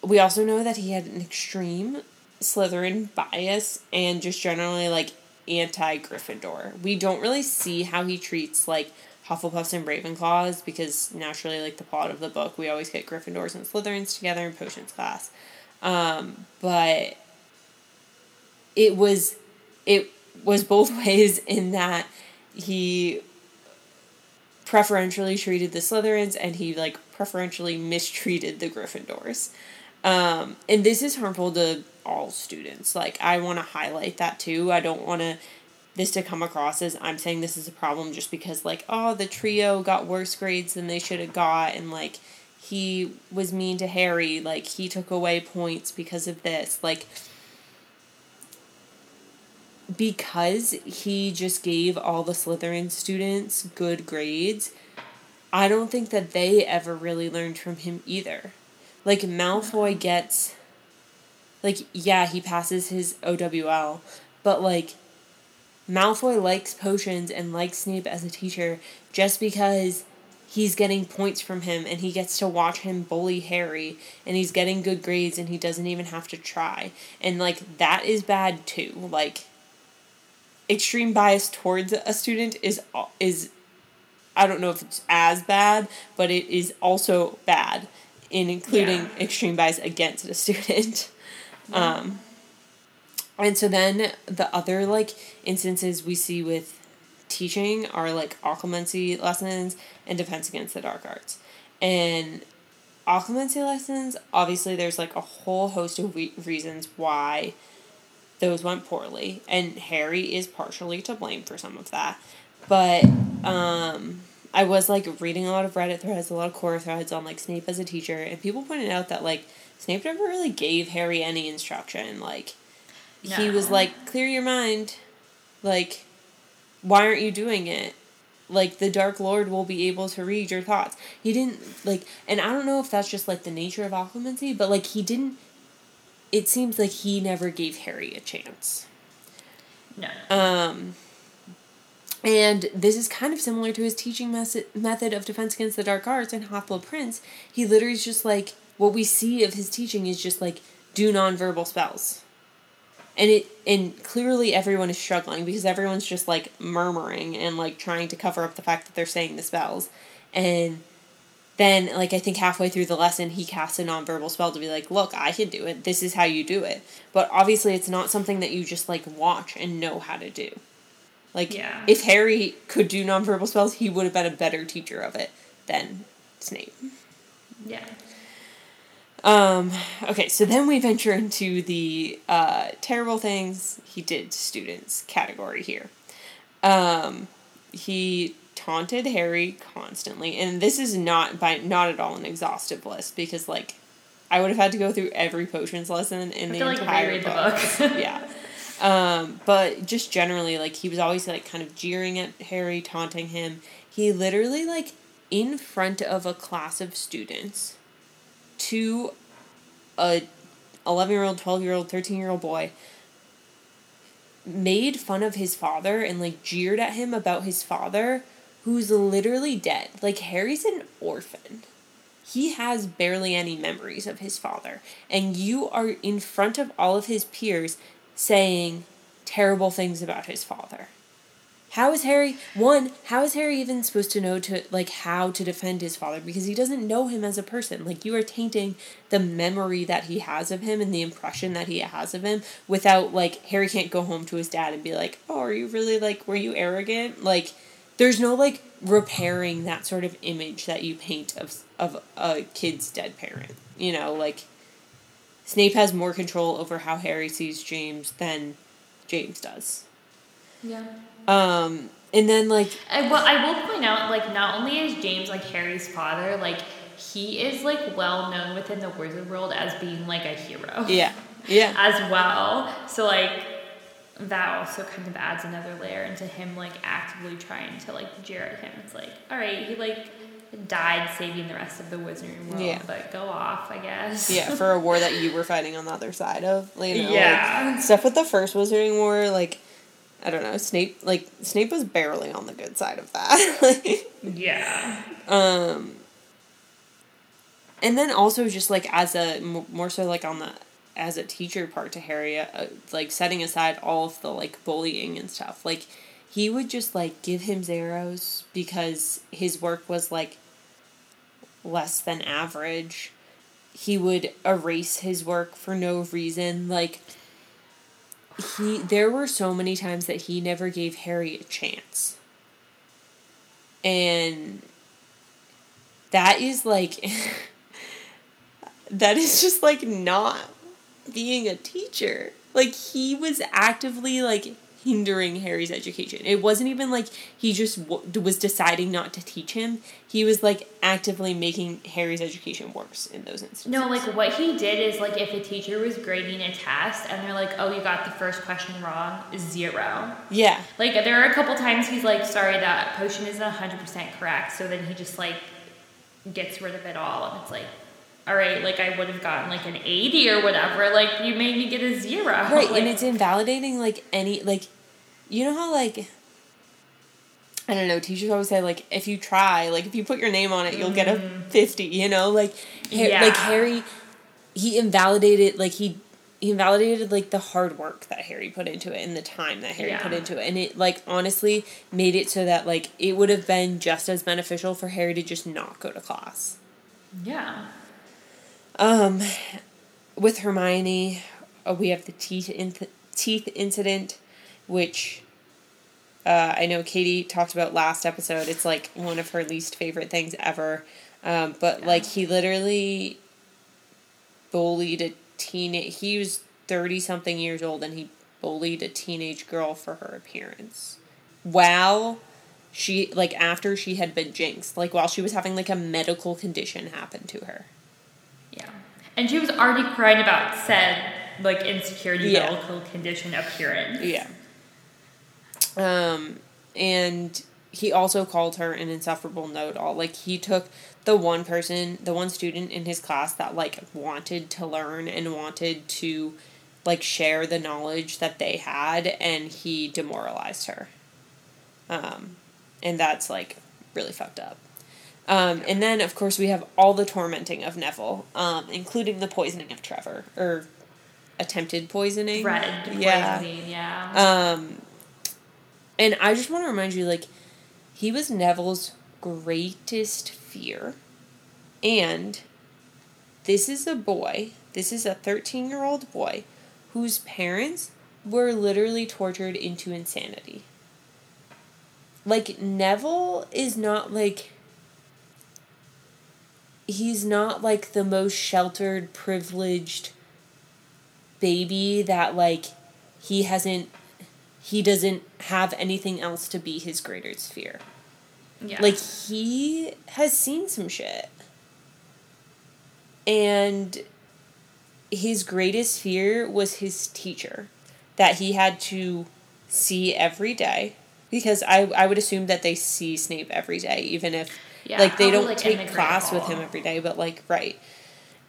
we also know that he had an extreme Slytherin bias and just generally, like, anti-Gryffindor. We don't really see how he treats, like, Hufflepuffs and Ravenclaws, because naturally, like, the plot of the book, we always get Gryffindors and Slytherins together in Potions class. Um, but... It was, it was both ways, in that he preferentially treated the Slytherins and he, like, preferentially mistreated the Gryffindors. Um, and this is harmful to all students. Like, I want to highlight that too. I don't want to this to come across as I'm saying this is a problem just because, like, oh, the trio got worse grades than they should have got, and, like, he was mean to Harry. Like, he took away points because of this. Like... Because he just gave all the Slytherin students good grades, I don't think that they ever really learned from him either. Like, Malfoy gets... Like, yeah, he passes his O W L, but, like, Malfoy likes Potions and likes Snape as a teacher just because he's getting points from him and he gets to watch him bully Harry and he's getting good grades and he doesn't even have to try. And, like, that is bad, too. Like... Extreme bias towards a student is, is, I don't know if it's as bad, but it is also bad in including yeah. extreme bias against a student. Yeah. Um, and so then the other, like, instances we see with teaching are, like, Occlumency lessons and Defense Against the Dark Arts. And Occlumency lessons, obviously there's, like, a whole host of we- reasons why those went poorly, and Harry is partially to blame for some of that. But um, I was, like, reading a lot of Reddit threads, a lot of Quora threads on, like, Snape as a teacher, and people pointed out that, like, Snape never really gave Harry any instruction. Like, no. He was like, clear your mind. Like, why aren't you doing it? Like, the Dark Lord will be able to read your thoughts. He didn't, like, and I don't know if that's just, like, the nature of Occlumency, but, like, he didn't It seems like he never gave Harry a chance. No. Um, and this is kind of similar to his teaching mes- method of Defense Against the Dark Arts in Half-Blood Prince. He literally is just like, what we see of his teaching is just like, do nonverbal spells. And it and clearly everyone is struggling because everyone's just like murmuring and like trying to cover up the fact that they're saying the spells. And... Then, like, I think halfway through the lesson, he casts a nonverbal spell to be like, look, I can do it. This is how you do it. But obviously it's not something that you just, like, watch and know how to do. Like, yeah. If Harry could do nonverbal spells, he would have been a better teacher of it than Snape. Yeah. Um, okay, so then we venture into the uh, terrible things he did to students category here. Um, he... taunted Harry constantly, and this is not by not at all an exhaustive list, because, like, I would have had to go through every Potions lesson in I the feel entire like book. The book. Yeah, um, but just generally, like, he was always, like, kind of jeering at Harry, taunting him. He literally, like, in front of a class of students, to a eleven-year-old, twelve-year-old, thirteen-year-old boy, made fun of his father and, like, jeered at him about his father, who's literally dead. Like, Harry's an orphan. He has barely any memories of his father. And you are in front of all of his peers saying terrible things about his father. How is Harry, one, how is Harry even supposed to know to, like, how to defend his father? Because he doesn't know him as a person. Like, you are tainting the memory that he has of him and the impression that he has of him without, like, Harry can't go home to his dad and be like, oh, are you really, like, were you arrogant? Like, there's no, like, repairing that sort of image that you paint of of a kid's dead parent. You know, like, Snape has more control over how Harry sees James than James does. Yeah. Um, and then, like... I, well, I will point out, like, not only is James, like, Harry's father, like, he is, like, well-known within the wizard world as being, like, a hero. Yeah, yeah. As well. So, like, that also kind of adds another layer into him, like, actively trying to, like, jeer at him. It's like, all right, he, like... died saving the rest of the wizarding world, yeah. But go off, I guess. Yeah, for a war that you were fighting on the other side of, you know, yeah. Like, stuff with the first wizarding war, like, I don't know, Snape, like, Snape was barely on the good side of that. Like, yeah. Um, and then also just, like, as a, more so, like, on the, as a teacher part to Harry, uh, like, setting aside all of the, like, bullying and stuff, like, he would just, like, give him zeros because his work was, like, less than average. He would erase his work for no reason. Like, he, there were so many times that he never gave Harry a chance. And that is, like, that is just, like, not being a teacher. Like, he was actively, like... hindering Harry's education. It wasn't even like he just w- was deciding not to teach him. He was like actively making Harry's education worse in those instances. No, like what he did is like if a teacher was grading a test and they're like, oh, you got the first question wrong, zero. Yeah. Like there are a couple times he's like, sorry, that potion isn't one hundred percent correct. So then he just like gets rid of it all. And it's like, all right, like, I would have gotten, like, an eighty or whatever. Like, you made me get a zero. Right, like, and it's invalidating, like, any, like, you know how, like, I don't know, teachers always say, like, if you try, like, if you put your name on it, you'll mm-hmm. get a fifty, you know? Like, ha- yeah. like Harry, he invalidated, like, he, he invalidated, like, the hard work that Harry put into it and the time that Harry yeah. put into it. And it, like, honestly made it so that, like, it would have been just as beneficial for Harry to just not go to class. Yeah. Um, with Hermione, oh, we have the teeth in- teeth incident, which uh, I know Katie talked about last episode. It's, like, one of her least favorite things ever. Um, but, yeah. like, he literally bullied a teenage... He was thirty-something years old, and he bullied a teenage girl for her appearance. Wow. She, like, after she had been jinxed. Like, while she was having, like, a medical condition happen to her. Yeah. And she was already crying about said, like, insecurity, yeah. medical condition, appearance. Yeah. Um, and he also called her an insufferable know-it-all. Like, he took the one person, the one student in his class that, like, wanted to learn and wanted to, like, share the knowledge that they had, and he demoralized her. Um, and that's, like, really fucked up. Um, and then, of course, we have all the tormenting of Neville, um, including the poisoning of Trevor, or attempted poisoning. Threatened poisoning, yeah. yeah. Um, and I just want to remind you, like, he was Neville's greatest fear. And this is a boy, this is a thirteen-year-old boy, whose parents were literally tortured into insanity. Like, Neville is not, like... He's not, like, the most sheltered, privileged baby that, like, he hasn't, he doesn't have anything else to be his greatest fear. Yeah. Like, he has seen some shit. And his greatest fear was his teacher that he had to see every day. Because I, I would assume that they see Snape every day, even if... Yeah, like, they don't like take class with him every day, but, like, right.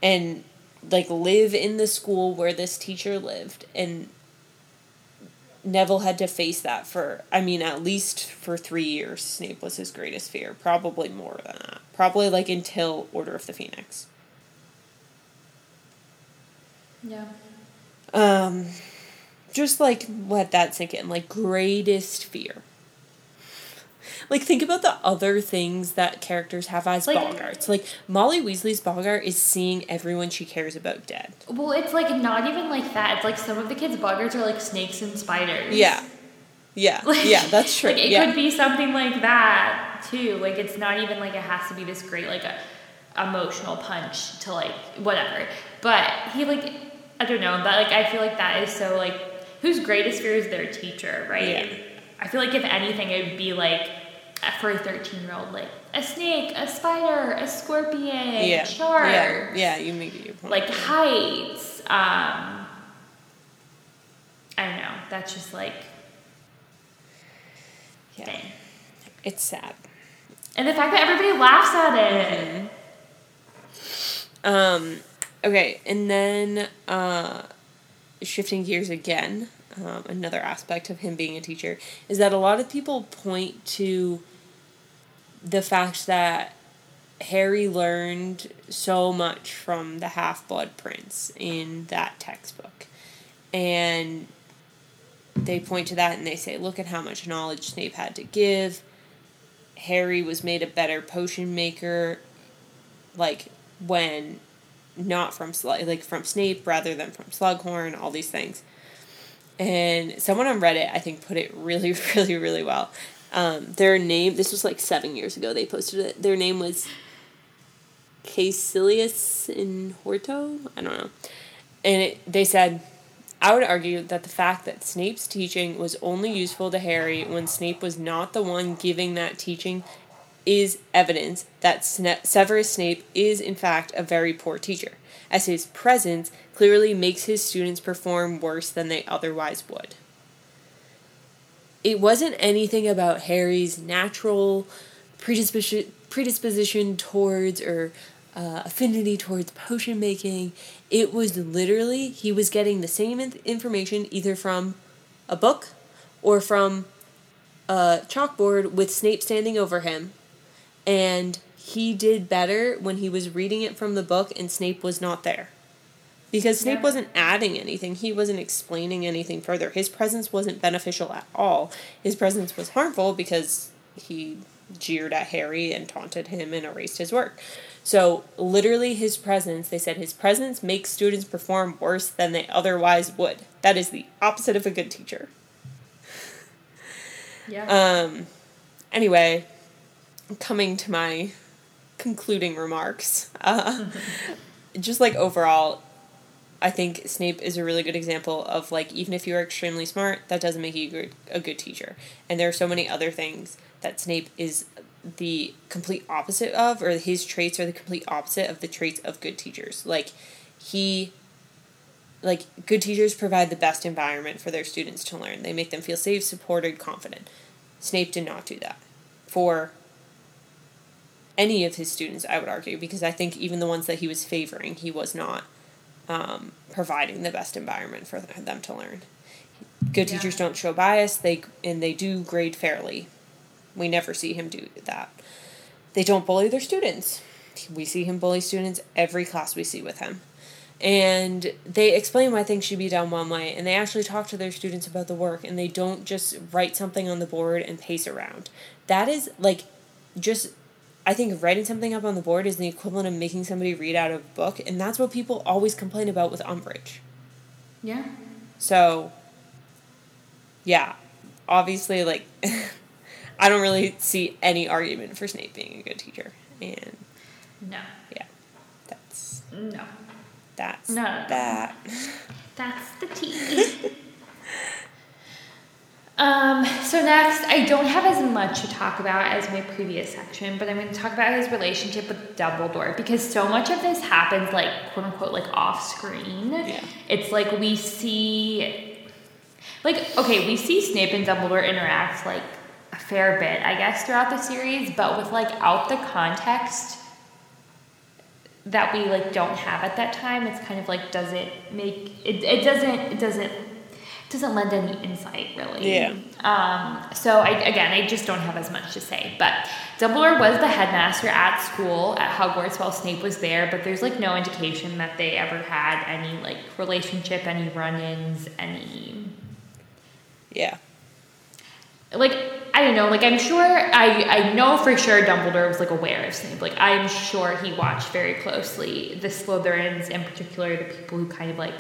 And, like, live in the school where this teacher lived. And Neville had to face that for, I mean, at least for three years. Snape was his greatest fear. Probably more than that. Probably, like, until Order of the Phoenix. Yeah. Um, just, like, let that sink in. Like, greatest fear. Like, think about the other things that characters have as like, Boggarts. Like, Molly Weasley's Boggart is seeing everyone she cares about dead. Well, it's, like, not even like that. It's, like, some of the kids' Boggarts are, like, snakes and spiders. Yeah. Yeah. Like, yeah, that's true. Like, it yeah. could be something like that, too. Like, it's not even, like, it has to be this great, like, a, emotional punch to, like, whatever. But he, like, I don't know. But, like, I feel like that is so, like, whose greatest fear is their teacher, right? Yeah. I feel like if anything, it would be like for a thirteen-year-old, like a snake, a spider, a scorpion, yeah. sharks. Yeah, yeah, you make it your point. Like heights. Um, I don't know. That's just like, yeah, dang. It's sad, and the fact that everybody laughs at it. Mm-hmm. Um. Okay, and then uh, shifting gears again. Um, another aspect of him being a teacher is that a lot of people point to the fact that Harry learned so much from the Half-Blood Prince in that textbook. And they point to that and they say, look at how much knowledge Snape had to give. Harry was made a better potion maker, like, when not from, Sl- like, from Snape rather than from Slughorn, all these things. And someone on Reddit, I think, put it really, really, really well. Um, their name, this was like seven years ago they posted it. Their name was Caecilius in Horto? I don't know. And it, they said, I would argue that the fact that Snape's teaching was only useful to Harry when Snape was not the one giving that teaching is evidence that Sna- Severus Snape is, in fact, a very poor teacher, as his presence clearly makes his students perform worse than they otherwise would. It wasn't anything about Harry's natural predispos- predisposition towards or uh, affinity towards potion making. It was literally, he was getting the same information either from a book or from a chalkboard with Snape standing over him, and he did better when he was reading it from the book and Snape was not there. Because Snape yeah. wasn't adding anything. He wasn't explaining anything further. His presence wasn't beneficial at all. His presence was harmful because he jeered at Harry and taunted him and erased his work. So literally his presence, they said his presence makes students perform worse than they otherwise would. That is the opposite of a good teacher. Yeah. Um. Anyway, coming to my concluding remarks. Uh, just, like, overall, I think Snape is a really good example of, like, even if you are extremely smart, that doesn't make you good, a good teacher. And there are so many other things that Snape is the complete opposite of, or his traits are the complete opposite of the traits of good teachers. Like, he... Like, good teachers provide the best environment for their students to learn. They make them feel safe, supported, confident. Snape did not do that for any of his students, I would argue, because I think even the ones that he was favoring, he was not um, providing the best environment for them to learn. Good yeah. teachers don't show bias, they and they do grade fairly. We never see him do that. They don't bully their students. We see him bully students every class we see with him. And they explain why things should be done one way, and they actually talk to their students about the work, and they don't just write something on the board and pace around. That is, like, just... I think writing something up on the board is the equivalent of making somebody read out of a book, and that's what people always complain about with Umbridge. Yeah. So, yeah. Obviously, like, I don't really see any argument for Snape being a good teacher. And no. Yeah. That's... No. That's no, that. That's the tea. Um, so next, I don't have as much to talk about as my previous section, but I'm going to talk about his relationship with Dumbledore, because so much of this happens, like, quote-unquote, like, off-screen. Yeah. It's like we see... Like, okay, we see Snape and Dumbledore interact, like, a fair bit, I guess, throughout the series, but with, like, out the context that we, like, don't have at that time, it's kind of, like, does it make... It, it doesn't... It doesn't... doesn't lend any insight, really. Yeah. Um, so, I, again, I just don't have as much to say. But Dumbledore was the headmaster at school at Hogwarts while Snape was there, but there's, like, no indication that they ever had any, like, relationship, any run-ins, any... Yeah. like, I don't know, like, I'm sure, I, I know for sure Dumbledore was, like, aware of Snape. Like, I'm sure he watched very closely the Slytherins, in particular the people who kind of, like,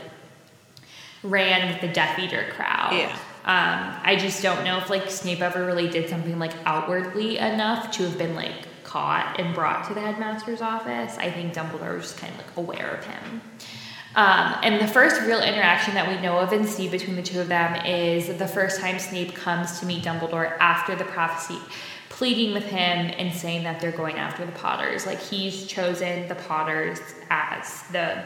ran with the Death Eater crowd. Yeah. Um, I just don't know if, like, Snape ever really did something, like, outwardly enough to have been, like, caught and brought to the headmaster's office. I think Dumbledore was just kind of, like, aware of him. Um, and the first real interaction that we know of and see between the two of them is the first time Snape comes to meet Dumbledore after the prophecy, pleading with him and saying that they're going after the Potters. Like, he's chosen the Potters as the,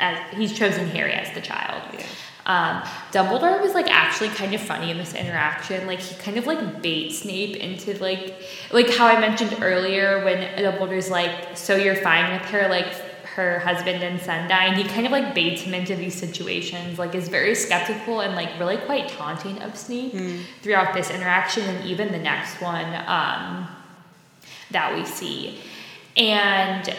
as he's chosen Harry as the child. Yeah. Um, Dumbledore was, like, actually kind of funny in this interaction. Like, he kind of, like, baits Snape into, like, like how I mentioned earlier when Dumbledore's like, so you're fine with her, like, her husband and son died. He kind of, like, baits him into these situations, like, is very skeptical and, like, really quite taunting of Snape mm. throughout this interaction and even the next one um, that we see. And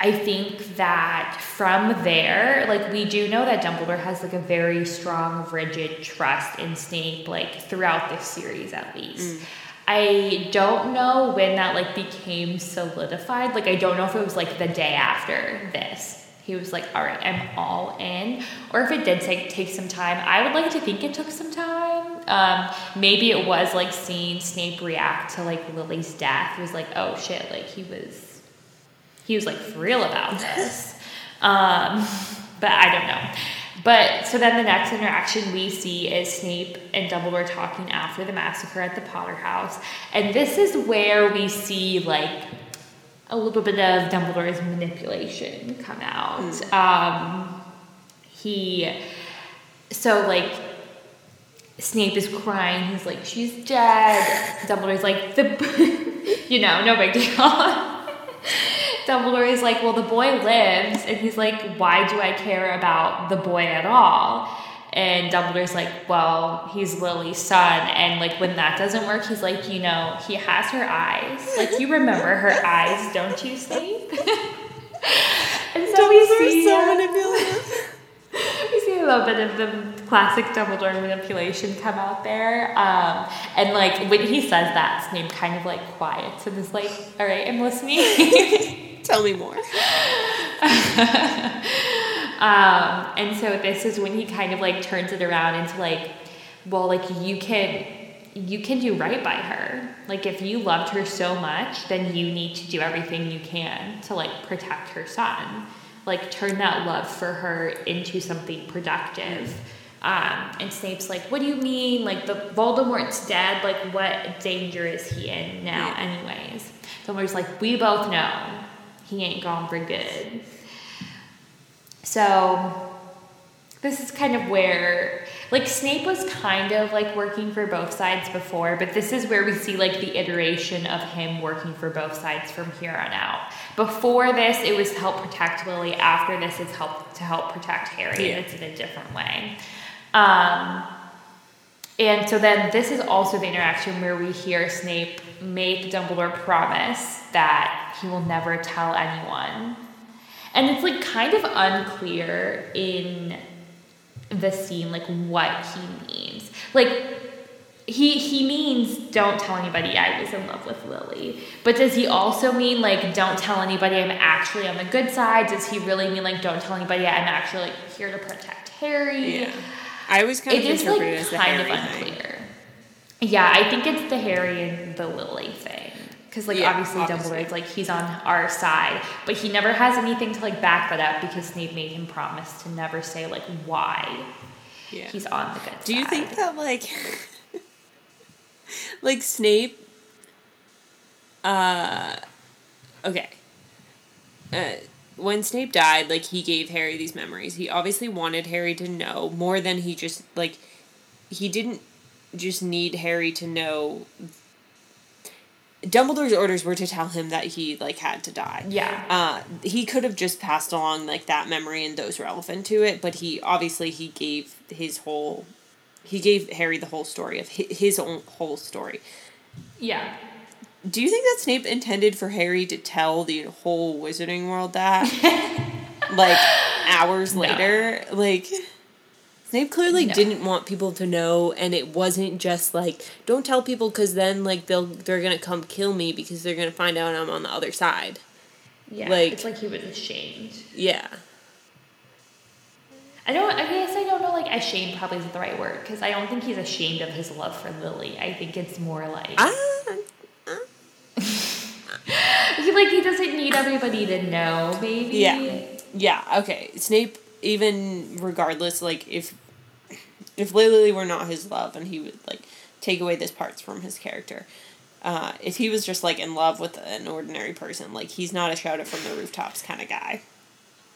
I think that from there, like, we do know that Dumbledore has, like, a very strong, rigid trust in Snape, like, throughout this series at least. Mm. I don't know when that, like, became solidified. Like, I don't know if it was, like, the day after this. He was like, all right, I'm all in. Or if it did take, take some time. I would like to think it took some time. Um, maybe it was, like, seeing Snape react to, like, Lily's death. It was like, oh, shit, like, he was... He was, like, for real about this. Um, but I don't know. But, so then the next interaction we see is Snape and Dumbledore talking after the massacre at the Potter house. And this is where we see, like, a little bit of Dumbledore's manipulation come out. Mm. Um, he... So, like... Snape is crying. He's like, she's dead. Dumbledore's like, the... you know, no big deal. Dumbledore is like, well, the boy lives. And he's like, why do I care about the boy at all? And Dumbledore's like, well, he's Lily's son. And, like, when that doesn't work, he's like, you know, he has her eyes. Like, you remember her eyes, don't you, Snape? And so we see, so manipulative. we see a little bit of the classic Dumbledore manipulation come out there. Um, and, like, when he says that, Snape kind of, like, quiets and is like, all right, I'm listening. Tell me more. um, and so this is when he kind of, like, turns it around into, like, well, like, you can, you can do right by her. Like, if you loved her so much, then you need to do everything you can to, like, protect her son. Like, turn that love for her into something productive. Um, and Snape's like, what do you mean? Like, the Voldemort's dead. Like, what danger is he in now yeah. anyways? Dumbledore's like, we both know. He ain't gone for good. So this is kind of where, like, Snape was kind of, like, working for both sides before, but this is where we see, like, the iteration of him working for both sides from here on out. Before this, it was to help protect Lily. After this, it's help to help protect Harry, yeah. and it's in a different way. Um, and so then this is also the interaction where we hear Snape make Dumbledore promise that he will never tell anyone. And it's, like, kind of unclear in the scene, like, what he means. Like, he he means don't tell anybody I was in love with Lily. But does he also mean, like, don't tell anybody I'm actually on the good side? Does he really mean, like, don't tell anybody I'm actually, like, here to protect Harry? Yeah. I was kind of interpreted as the Harry thing. It is, like, kind of unclear. Yeah, I think it's the Harry and the Lily thing. Because, like, yeah, obviously, obviously Dumbledore's, like, he's on our side. But he never has anything to, like, back that up because Snape made him promise to never say, like, why yeah. he's on the good side. Do you think that, like, like, Snape, uh, okay. Uh, when Snape died, like, he gave Harry these memories. He obviously wanted Harry to know more than he just, like, he didn't just need Harry to know. Dumbledore's orders were to tell him that he, like, had to die. Yeah. Uh, he could have just passed along, like, that memory and those relevant to it, but he, obviously, he gave his whole, he gave Harry the whole story of his, his own whole story. Yeah. Do you think that Snape intended for Harry to tell the whole Wizarding World that? Like, hours no. later? Like... Snape clearly no. didn't want people to know, and it wasn't just like, don't tell people because then like they'll they're gonna come kill me because they're gonna find out I'm on the other side. Yeah, like, it's like he was ashamed. Yeah. I don't. I guess I don't know. Like, ashamed probably isn't the right word because I don't think he's ashamed of his love for Lily. I think it's more like uh, uh. he like he doesn't need everybody to know. Maybe. Yeah. Yeah. Okay. Snape. Even regardless, like, if if Lily were not his love and he would, like, take away these parts from his character, uh, if he was just, like, in love with an ordinary person, like, he's not a shout it from the rooftops kind of guy.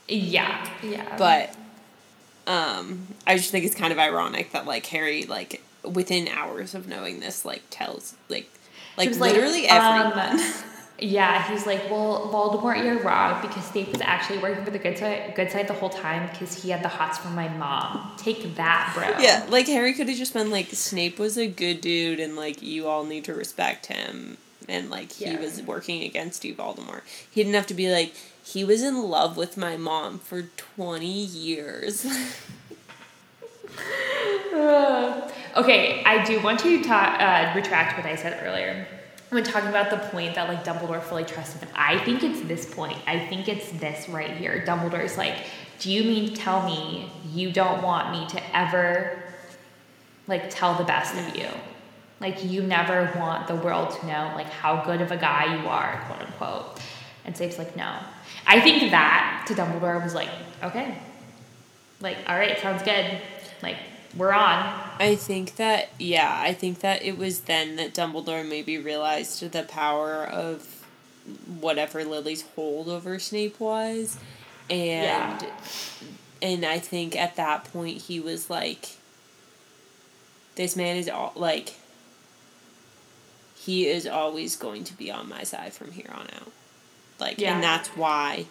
Yeah, yeah. But um, I just think it's kind of ironic that, like, Harry, like, within hours of knowing this, like, tells, like, like literally like, everyone. Um, Yeah, he's like, well, Voldemort, you're wrong, because Snape was actually working for the good side, good side the whole time because he had the hots for my mom. Take that, bro. Yeah, like, Harry could have just been like, Snape was a good dude, and, like, you all need to respect him, and, like, he yeah. was working against you, Voldemort. He didn't have to be like, he was in love with my mom for twenty years. uh, okay, I do want to ta- uh, retract what I said earlier. When talking about the point that, like, Dumbledore fully trusts him, I think it's this point. I think it's this right here. Dumbledore's like, do you mean to tell me you don't want me to ever, like, tell the best of you? Like, you never want the world to know, like, how good of a guy you are, quote unquote. And Snape's like, no. I think that, to Dumbledore, was like, okay. Like, all right, sounds good. Like, we're on. I think that, yeah, I think that it was then that Dumbledore maybe realized the power of whatever Lily's hold over Snape was. And, yeah. and I think at that point he was like, this man is all, like, he is always going to be on my side from here on out. Like, yeah. and that's why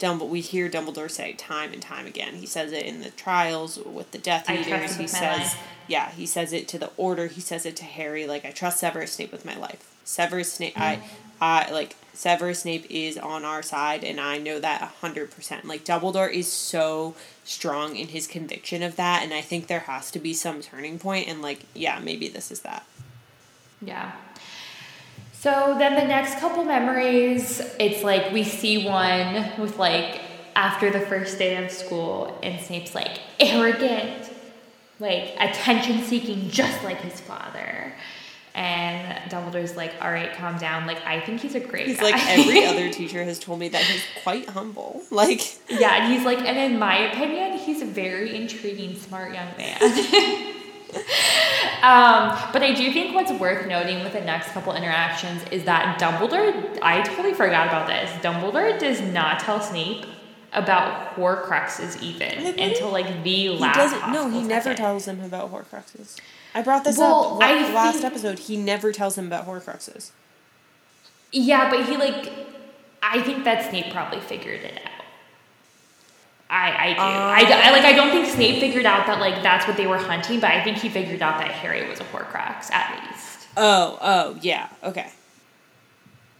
Dumbledore, we hear Dumbledore say time and time again. He says it in the trials with the Death Eaters. He says, yeah, he says it to the Order. He says it to Harry. Like, I trust Severus Snape with my life. Severus Snape, mm-hmm. I, I, like, Severus Snape is on our side, and I know that one hundred percent. Like, Dumbledore is so strong in his conviction of that, and I think there has to be some turning point, and, like, yeah, maybe this is that. Yeah. So then the next couple memories, it's like we see one with like after the first day of school and Snape's like arrogant, like attention seeking, just like his father. And Dumbledore's like, all right, calm down. Like, I think he's a great he's guy. He's like, every other teacher has told me that he's quite humble. Like, yeah. And he's like, and in my opinion, he's a very intriguing, smart young man. Um, but I do think what's worth noting with the next couple interactions is that Dumbledore, I totally forgot about this, Dumbledore does not tell Snape about Horcruxes even like, until like the last doesn't. No, he never second. tells him about Horcruxes. I brought this well, up I last think, episode. He never tells him about Horcruxes. Yeah, but he like, I think that Snape probably figured it out. I, I do. Um, I, I, like, I don't think Snape figured out that, like, that's what they were hunting, but I think he figured out that Harry was a Horcrux, at least. Oh, oh, yeah, okay.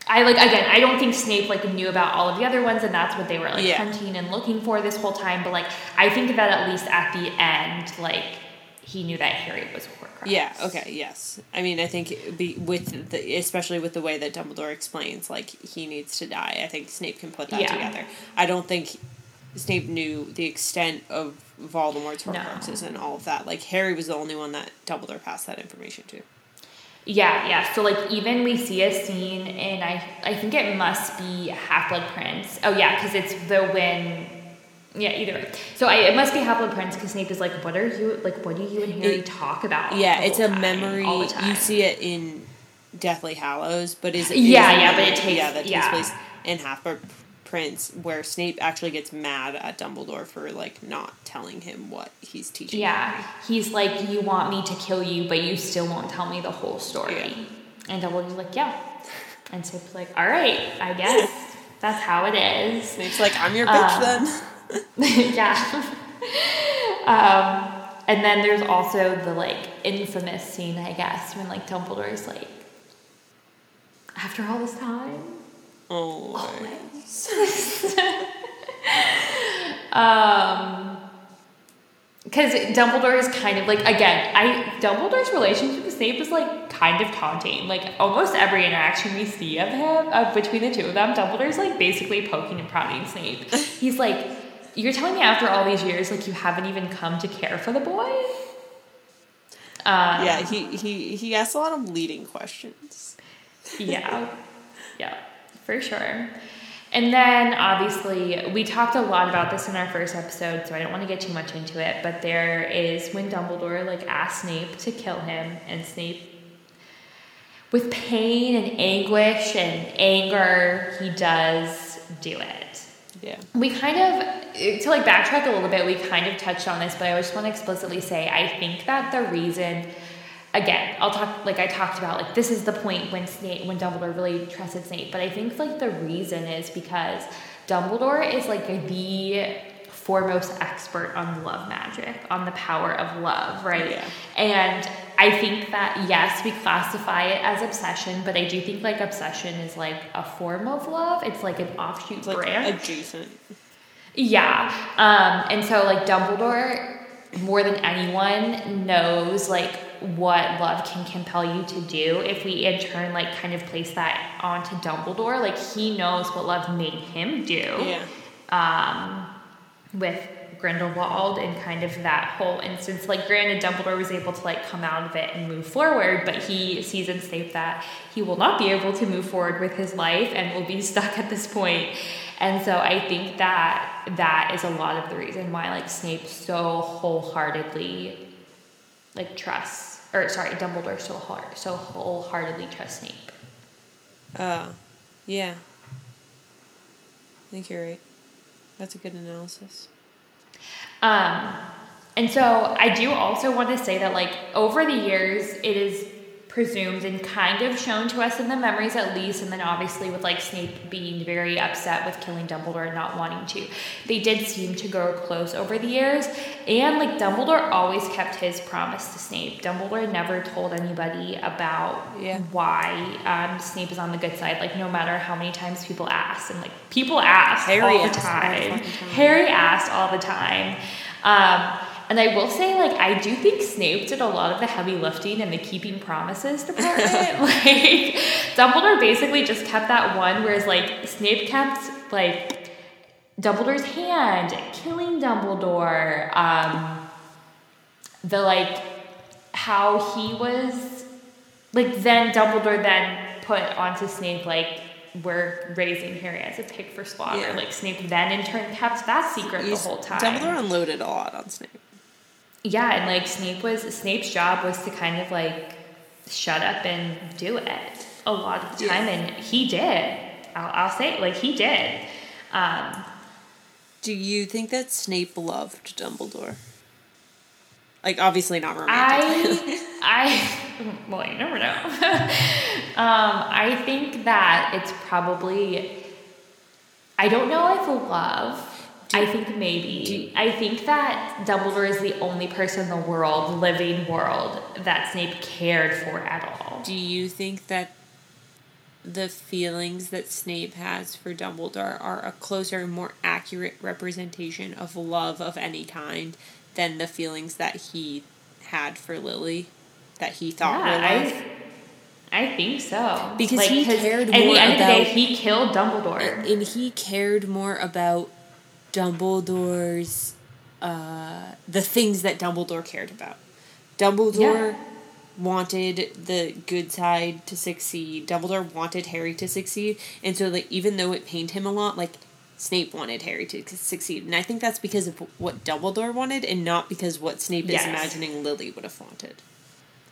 I, like, again, I don't think Snape, like, knew about all of the other ones, and that's what they were, like, yeah. hunting and looking for this whole time, but, like, I think that at least at the end, like, he knew that Harry was a Horcrux. Yeah, okay, yes. I mean, I think it be with the, especially with the way that Dumbledore explains, like, he needs to die. I think Snape can put that yeah. together. I don't think Snape knew the extent of Voldemort's Horcruxes no. and all of that. Like, Harry was the only one that Dumbledore passed that information to. Yeah, yeah. So, like, even we see a scene in, I I think it must be Half-Blood Prince. Oh, yeah, because it's the when... Yeah, either way. So, I, it must be Half-Blood Prince, because Snape is like, what are you... Like, what do you and Harry it, talk about Yeah, it's a time, memory... You see it in Deathly Hallows, but is it... Yeah, is yeah, memory, but it takes... Yeah, that takes yeah. place in Half-Blood Prince, where Snape actually gets mad at Dumbledore for, like, not telling him what he's teaching. Yeah, Harry. He's like, you want me to kill you, but you still won't tell me the whole story. Yeah. And Dumbledore's like, yeah. And Snape's like, all right, I guess that's how it is. Snape's like, I'm your bitch um, then. yeah. um, and then there's also the, like, infamous scene, I guess, when, like, Dumbledore's like, after all this time? Always. Always. um, because Dumbledore is kind of like, again, I Dumbledore's relationship with Snape is like kind of taunting. Like almost every interaction we see of him, of between the two of them, Dumbledore's like basically poking and prodding Snape. He's like, you're telling me after all these years, like you haven't even come to care for the boy? Um, yeah, he, he, he asks a lot of leading questions. Yeah. Yeah, for sure. And then, obviously, we talked a lot about this in our first episode, so I don't want to get too much into it, but there is when Dumbledore, like, asked Snape to kill him, and Snape, with pain and anguish and anger, he does do it. Yeah. We kind of, to, like, backtrack a little bit, we kind of touched on this, but I just want to explicitly say I think that the reason... Again, I'll talk, like I talked about, like this is the point when Snape, when Dumbledore really trusted Snape. But I think like the reason is because Dumbledore is like the foremost expert on love magic, on the power of love, right? Yeah. And I think that, yes, we classify it as obsession, but I do think like obsession is like a form of love. It's like an offshoot it's like branch. Adjacent. Yeah. Um, and so like Dumbledore, more than anyone, knows like what love can compel you to do. If we in turn like kind of place that onto Dumbledore, like he knows what love made him do. Yeah. Um, with Grindelwald and kind of that whole instance, like granted Dumbledore was able to like come out of it and move forward, but he sees in Snape that he will not be able to move forward with his life and will be stuck at this point. And so I think that that is a lot of the reason why like Snape so wholeheartedly like trusts, or sorry, Dumbledore so hard, so wholeheartedly trusts Snape. Uh, yeah. I think you're right. That's a good analysis. Um, and so I do also want to say that like over the years, it is presumed and kind of shown to us in the memories at least, and then obviously with like Snape being very upset with killing Dumbledore and not wanting to, they did seem to grow close over the years. And like Dumbledore always kept his promise to Snape. Dumbledore never told anybody about yeah. why um, Snape is on the good side, like no matter how many times people asked, and like people asked Harry all the time. all the time Harry asked all the time. um And I will say, like, I do think Snape did a lot of the heavy lifting in the keeping promises department. Like, Dumbledore basically just kept that one, whereas, like, Snape kept, like, Dumbledore's hand, killing Dumbledore, um, the, like, how he was, like, then Dumbledore then put onto Snape, like, we're raising Harry as a pig for slaughter. Yeah. Like, Snape then, in turn, kept that secret He's, the whole time. Dumbledore unloaded a lot on Snape. Yeah, and like Snape was Snape's job was to kind of like shut up and do it a lot of the time, yes. and he did. I'll, I'll say it, like he did. Um, Do you think that Snape loved Dumbledore? Like obviously not romantically. I, I, well, you never know. um, I think that it's probably. I don't know if love. I think maybe. I think that Dumbledore is the only person in the world, living world, that Snape cared for at all. Do you think that the feelings that Snape has for Dumbledore are a closer, more accurate representation of love of any kind than the feelings that he had for Lily, that he thought yeah, were love? I- I think so. Because like, he cared more about... At the end of the day, he killed Dumbledore. And, and he cared more about Dumbledore's, uh, the things that Dumbledore cared about. Dumbledore yeah. wanted the good side to succeed. Dumbledore wanted Harry to succeed. And so, like, even though it pained him a lot, like, Snape wanted Harry to succeed. And I think that's because of what Dumbledore wanted and not because what Snape yes. is imagining Lily would have wanted.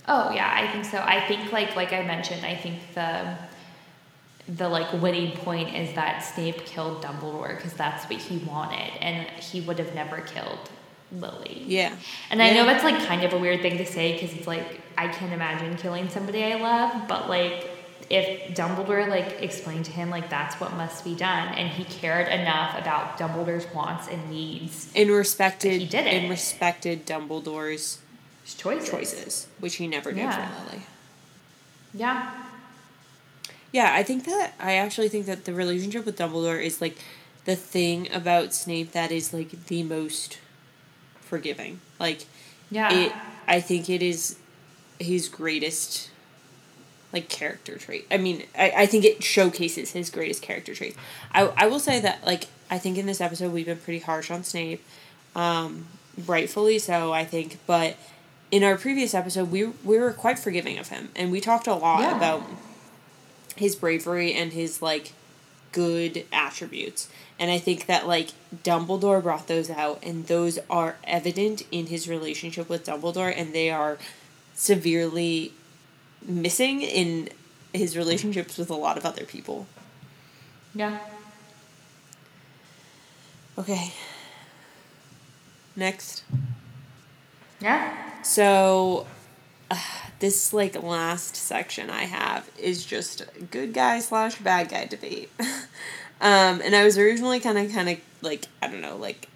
Oh, yeah, I think so. I think, like, like I mentioned, I think the... the like winning point is that Snape killed Dumbledore because that's what he wanted, and he would have never killed Lily. Yeah. And yeah. I know that's like kind of a weird thing to say because it's like I can't imagine killing somebody I love, but like if Dumbledore like explained to him like that's what must be done, and he cared enough about Dumbledore's wants and needs and respected he did it. and respected Dumbledore's choices. choices which he never did yeah. for Lily. Yeah. Yeah, I think that, I actually think that the relationship with Dumbledore is, like, the thing about Snape that is, like, the most forgiving. Like, yeah. it, I think it is his greatest, like, character trait. I mean, I, I think it showcases his greatest character trait. I, I will say that, like, I think in this episode we've been pretty harsh on Snape. Um, rightfully so, I think. But in our previous episode, we we were quite forgiving of him. And we talked a lot yeah. about his bravery and his, like, good attributes. And I think that, like, Dumbledore brought those out. And those are evident in his relationship with Dumbledore. And they are severely missing in his relationships with a lot of other people. Yeah. Okay. Next. Yeah. So, uh, this, like, last section I have is just good guy slash bad guy debate. um, and I was originally kind of, kind of, like, I don't know, like,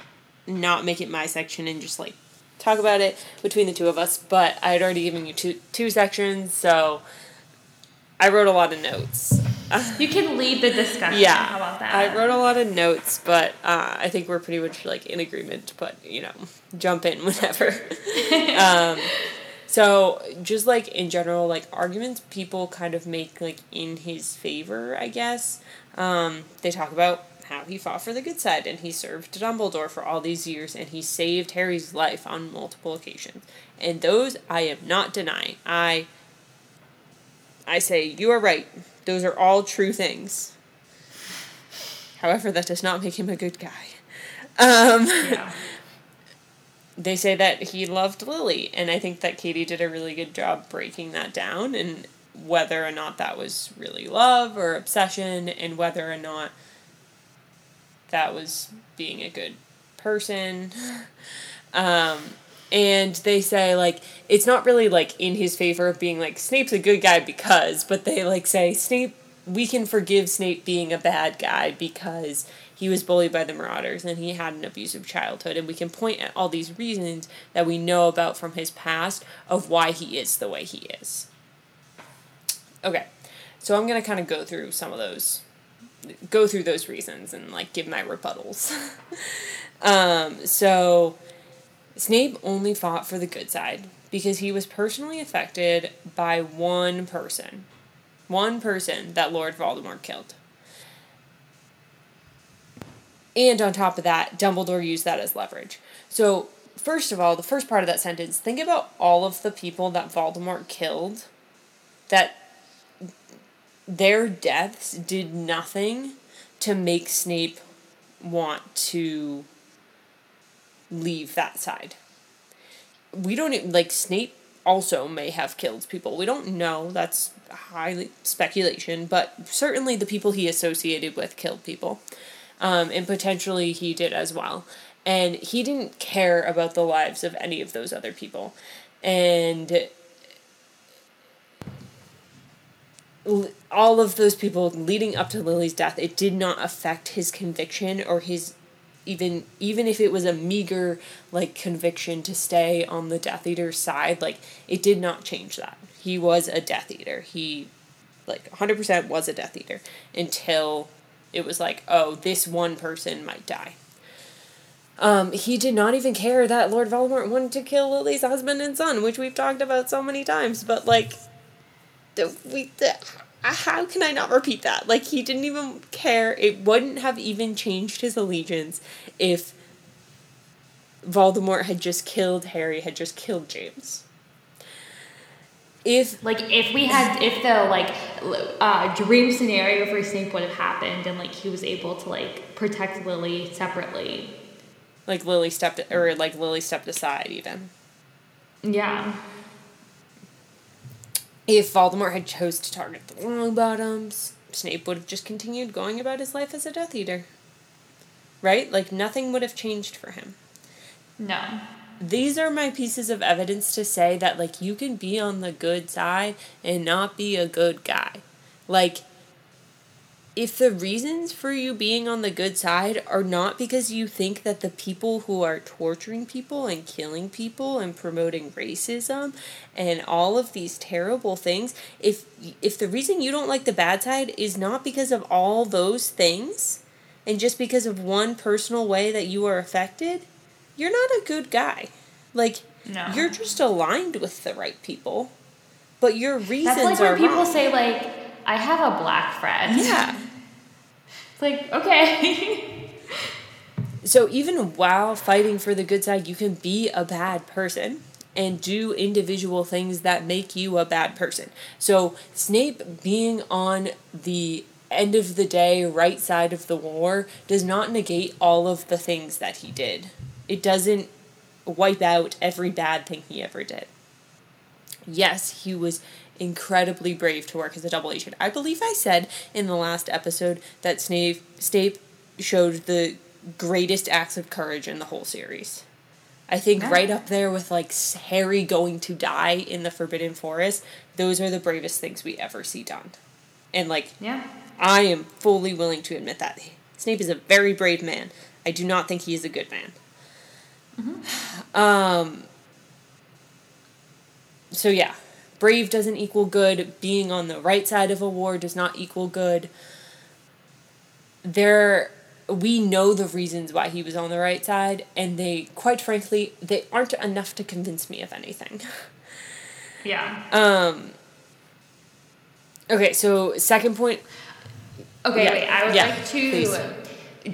not make it my section and just, like, talk about it between the two of us, but I had already given you two two sections, so I wrote a lot of notes. You can lead the discussion. Yeah, how about that? I wrote a lot of notes, but uh, I think we're pretty much, like, in agreement, but, you know, jump in whenever. um, so, just, like, in general, like, arguments people kind of make, like, in his favor, I guess. Um, they talk about how he fought for the good side, and he served Dumbledore for all these years, and he saved Harry's life on multiple occasions. And those, I am not denying. I I say, you are right. Those are all true things. However, that does not make him a good guy. Um, yeah. They say that he loved Lily, and I think that Katie did a really good job breaking that down, and whether or not that was really love or obsession, and whether or not that was being a good person. Um, and they say, like, it's not really, like, in his favor of being, like, Snape's a good guy because, but they, like, say, Snape, we can forgive Snape being a bad guy because he was bullied by the Marauders and he had an abusive childhood, and we can point at all these reasons that we know about from his past of why he is the way he is. Okay, so I'm going to kind of go through some of those go through those reasons and, like, give my rebuttals. um, so, Snape only fought for the good side because he was personally affected by one person. One person that Lord Voldemort killed. And on top of that, Dumbledore used that as leverage. So, first of all, the first part of that sentence, think about all of the people that Voldemort killed that their deaths did nothing to make Snape want to leave that side. We don't even, like, Snape also may have killed people. We don't know. That's highly speculation, but certainly the people he associated with killed people. Um, and potentially he did as well. And he didn't care about the lives of any of those other people. And all of those people leading up to Lily's death, it did not affect his conviction or his, even even if it was a meager, like, conviction to stay on the Death Eater's side, like, it did not change that. He was a Death Eater. He, like, one hundred percent was a Death Eater until it was like, oh, this one person might die. Um, he did not even care that Lord Voldemort wanted to kill Lily's husband and son, which we've talked about so many times, but, like, We, how can I not repeat that? Like, he didn't even care. It wouldn't have even changed his allegiance if Voldemort had just killed Harry, had just killed James. If like if we had if the like uh, dream scenario for Snape would have happened and, like, he was able to, like, protect Lily separately, like Lily stepped or like Lily stepped aside even. Yeah. If Voldemort had chose to target the Longbottoms, Snape would have just continued going about his life as a Death Eater. Right? Like, nothing would have changed for him. No. These are my pieces of evidence to say that, like, you can be on the good side and not be a good guy. Like, if the reasons for you being on the good side are not because you think that the people who are torturing people and killing people and promoting racism and all of these terrible things, if if the reason you don't like the bad side is not because of all those things and just because of one personal way that you are affected, you're not a good guy. Like, no. You're just aligned with the right people, but your reasons are wrong. That's like when people wrong. say, like, I have a black friend. Yeah. It's like, okay. So even while fighting for the good side, you can be a bad person and do individual things that make you a bad person. So Snape being on the end of the day right side of the war does not negate all of the things that he did. It doesn't wipe out every bad thing he ever did. Yes, he was incredibly brave to work as a double agent. I believe I said in the last episode that Snape, Snape showed the greatest acts of courage in the whole series. I think yeah. right up there with, like, Harry going to die in the Forbidden Forest, those are the bravest things we ever see done. And, like, yeah. I am fully willing to admit that. Snape is a very brave man. I do not think he is a good man. Mm-hmm. Um, so yeah, brave doesn't equal good. Being on the right side of a war does not equal good. There, we know the reasons why he was on the right side, and they, quite frankly, they aren't enough to convince me of anything. Yeah. Um. Okay, so second point. Okay, yeah. wait, I would yeah, like to please.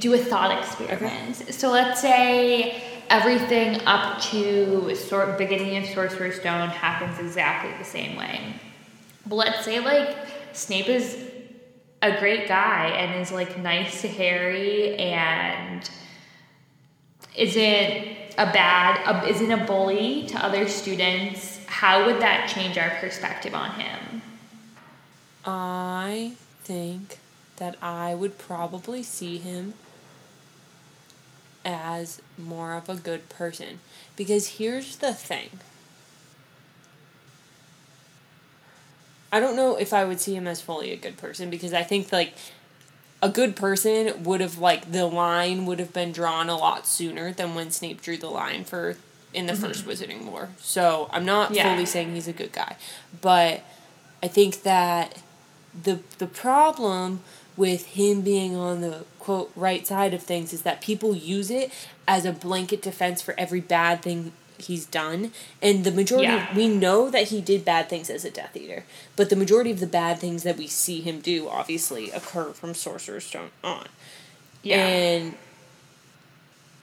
do a thought experiment. Okay. So let's say everything up to sort beginning of Sorcerer's Stone happens exactly the same way. But let's say, like, Snape is a great guy and is, like, nice to Harry and isn't a bad, isn't a bully to other students. How would that change our perspective on him? I think that I would probably see him as more of a good person. Because here's the thing. I don't know if I would see him as fully a good person, because I think, like, a good person would have, like, the line would have been drawn a lot sooner than when Snape drew the line for in the mm-hmm. first Wizarding War. So I'm not yeah. fully saying he's a good guy. But I think that the the problem with him being on the, quote, right side of things is that people use it as a blanket defense for every bad thing he's done. And the majority, yeah. we know that he did bad things as a Death Eater, but the majority of the bad things that we see him do, obviously, occur from Sorcerer's Stone on. Yeah. And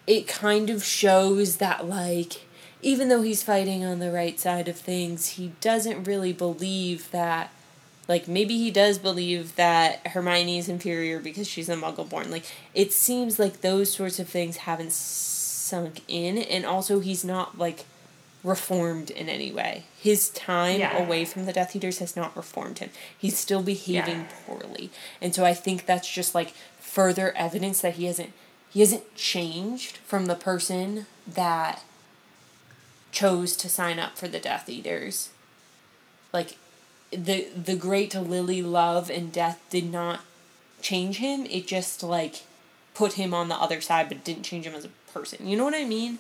it kind of shows that, like, even though he's fighting on the right side of things, he doesn't really believe that. Like, maybe he does believe that Hermione is inferior because she's a Muggle-born. Like, it seems like those sorts of things haven't sunk in. And also, he's not, like, reformed in any way. His time yeah. away from the Death Eaters has not reformed him. He's still behaving yeah. poorly. And so I think that's just, like, further evidence that he hasn't, he hasn't changed from the person that chose to sign up for the Death Eaters. Like, the the great Lily love and death did not change him. It just, like, put him on the other side, but didn't change him as a person. You know what I mean?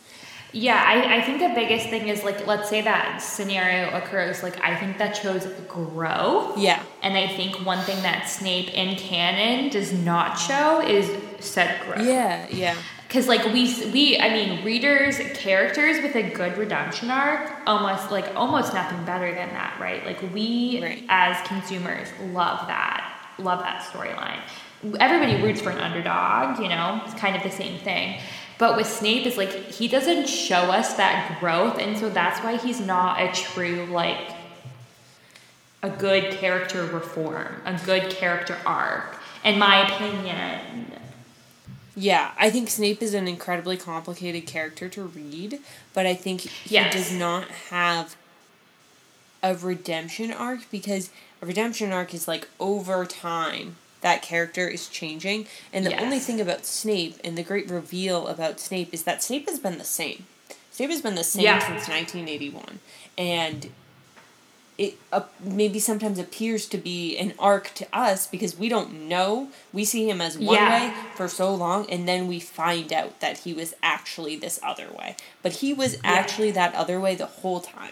Yeah, I, I think the biggest thing is, like, let's say that scenario occurs. Like, I think that shows growth. Yeah. And I think one thing that Snape in canon does not show is said growth. Yeah, yeah. Because, like, we, we, I mean, readers, characters with a good redemption arc, almost, like, almost nothing better than that, right? Like, we, right. as consumers, love that. Love that storyline. Everybody roots for an underdog, you know? It's kind of the same thing. But with Snape, it's, like, he doesn't show us that growth, and so that's why he's not a true, like, a good character reform, a good character arc, in my opinion. Yeah, I think Snape is an incredibly complicated character to read, but I think he yes. does not have a redemption arc, because a redemption arc is, like, over time that character is changing. And the yes. only thing about Snape and the great reveal about Snape is that Snape has been the same. Snape has been the same yeah. since nineteen eighty-one. And it uh, maybe sometimes appears to be an arc to us because we don't know. We see him as one yeah. way for so long, and then we find out that he was actually this other way. But he was yeah. actually that other way the whole time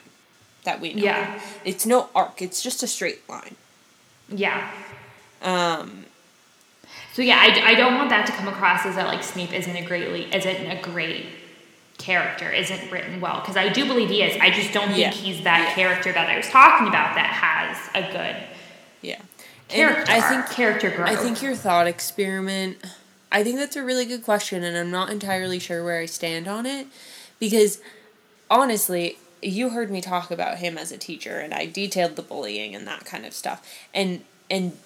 that we know. Yeah. It's no arc. It's just a straight line. Yeah. Um. So, yeah, I, I don't want that to come across as that, like, Snape isn't a greatly, isn't a great character isn't written well, because I do believe he is. I just don't think yeah. he's that yeah. character that I was talking about that has a good yeah character. I think character growth. I think your thought experiment. I think that's a really good question, and I'm not entirely sure where I stand on it, because honestly, you heard me talk about him as a teacher, and I detailed the bullying and that kind of stuff, and and.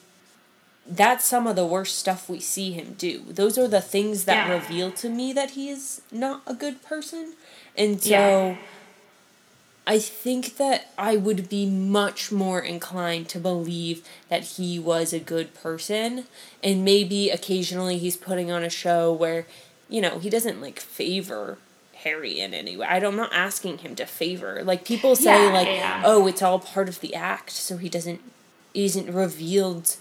That's some of the worst stuff we see him do. Those are the things that yeah. reveal to me that he is not a good person. And so yeah. I think that I would be much more inclined to believe that he was a good person. And maybe occasionally he's putting on a show where, you know, he doesn't, like, favor Harry in any way. I don't, I'm not asking him to favor. Like, people say, yeah, like, yeah. oh, it's all part of the act, so he doesn't isn't revealed...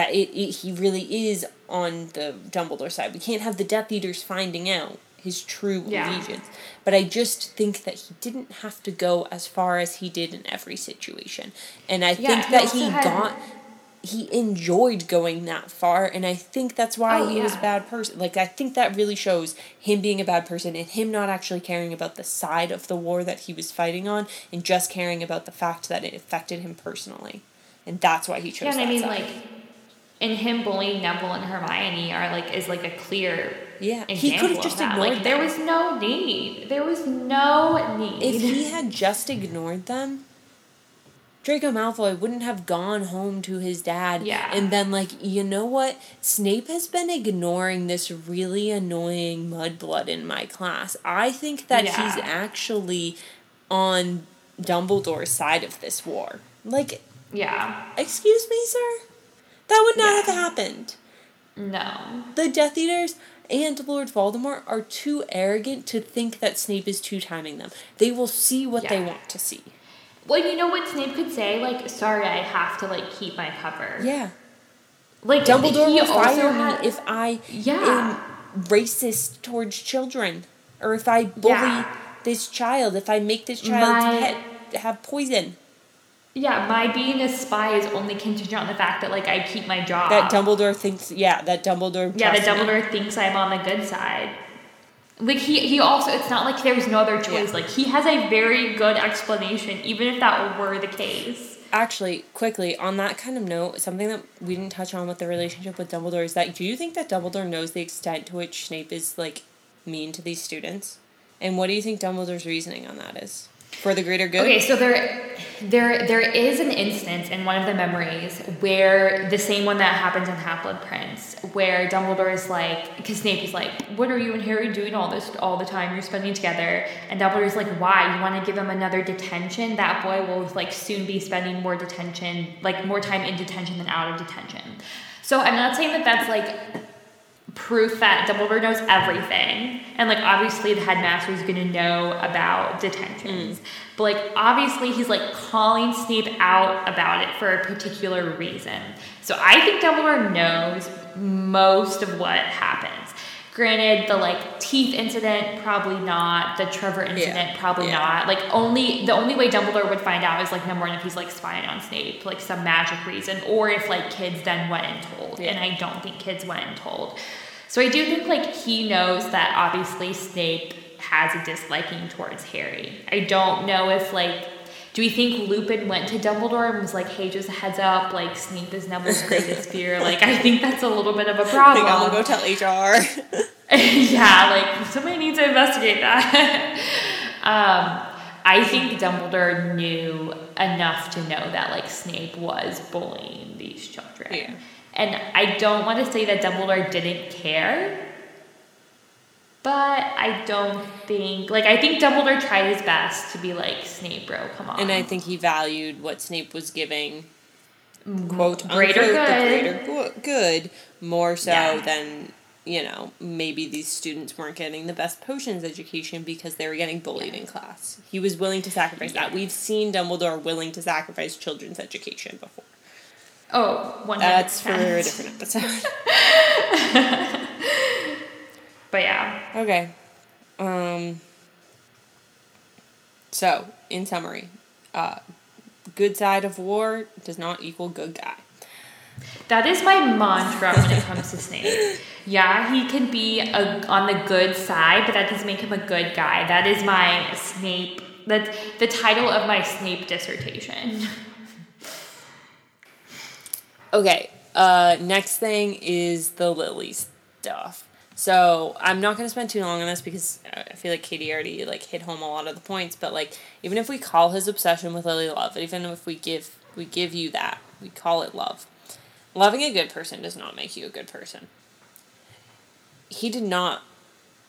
that it, it he really is on the Dumbledore side. We can't have the Death Eaters finding out his true yeah. allegiance. But I just think that he didn't have to go as far as he did in every situation. And I yeah, think that he had... got... He enjoyed going that far, and I think that's why oh, he yeah. was a bad person. Like, I think that really shows him being a bad person and him not actually caring about the side of the war that he was fighting on and just caring about the fact that it affected him personally. And that's why he chose yeah, that I mean, side. Like... And him bullying Neville and Hermione are like is like a clear yeah. example. He could have just ignored like, them. There was no need. There was no need. If he had just ignored them, Draco Malfoy wouldn't have gone home to his dad yeah. and been like, you know what? Snape has been ignoring this really annoying mudblood in my class. I think that yeah. he's actually on Dumbledore's side of this war. Like, yeah. Excuse me, sir? That would not yeah. have happened. No. The Death Eaters and Lord Voldemort are too arrogant to think that Snape is two-timing them. They will see what yeah. they want to see. Well, you know what Snape could say? Like, sorry, I have to, like, keep my cover. Yeah. Like, Dumbledore will fire had... me if I yeah. am racist towards children. Or if I bully yeah. this child. If I make this child's my... pet have poison. Yeah, my being a spy is only contingent on the fact that, like, I keep my job. That Dumbledore thinks, yeah, that Dumbledore... Yeah, that Dumbledore thinks I'm on the good side. Like, he, he also, it's not like there's no other choice. Yeah. Like, he has a very good explanation, even if that were the case. Actually, quickly, on that kind of note, something that we didn't touch on with the relationship with Dumbledore is that, do you think that Dumbledore knows the extent to which Snape is, like, mean to these students? And what do you think Dumbledore's reasoning on that is? For the greater good? Okay, so there... There, there is an instance in one of the memories where the same one that happens in Half-Blood Prince, where Dumbledore is like, because Snape is like, "What are you and Harry doing all this all the time? You're spending together." And Dumbledore's like, "Why? You want to give him another detention? That boy will like soon be spending more detention, like more time in detention than out of detention." So I'm not saying that that's like proof that Dumbledore knows everything, and like obviously the headmaster is going to know about detentions. Mm. But, like, obviously he's, like, calling Snape out about it for a particular reason. So I think Dumbledore knows most of what happens. Granted, the, like, teeth incident, probably not. The Trevor incident, yeah. probably yeah. not. Like, only the only way Dumbledore would find out is, like, number one, if he's, like, spying on Snape, like, some magic reason. Or if, like, kids then went and told. Yeah. And I don't think kids went and told. So I do think, like, he knows that, obviously, Snape... has a disliking towards Harry. I don't know if, like, do we think Lupin went to Dumbledore and was like, hey, just a heads up, like, Snape is Neville's greatest fear? Like, I think that's a little bit of a problem. Like, I'm gonna go tell H R. Yeah, like, somebody needs to investigate that. um, I think Dumbledore knew enough to know that, like, Snape was bullying these children. Yeah. And I don't want to say that Dumbledore didn't care, but I don't think... Like, I think Dumbledore tried his best to be like, Snape, bro, come on. And I think he valued what Snape was giving, quote, greater unquote, good. the greater good, more so yeah. than, you know, maybe these students weren't getting the best potions education because they were getting bullied yeah. in class. He was willing to sacrifice yeah. that. We've seen Dumbledore willing to sacrifice children's education before. Oh, one hundred percent. That's for a different episode. But yeah. Okay. Um, so, in summary, uh, good side of war does not equal good guy. That is my mantra when it comes to Snape. Yeah, he can be a, on the good side, but that doesn't make him a good guy. That is my Snape. That's the title of my Snape dissertation. Okay, uh, next thing is the Lily stuff. So I'm not going to spend too long on this because I feel like Katie already like hit home a lot of the points. But like, even if we call his obsession with Lily love, even if we give we give you that, we call it love. Loving a good person does not make you a good person. He did not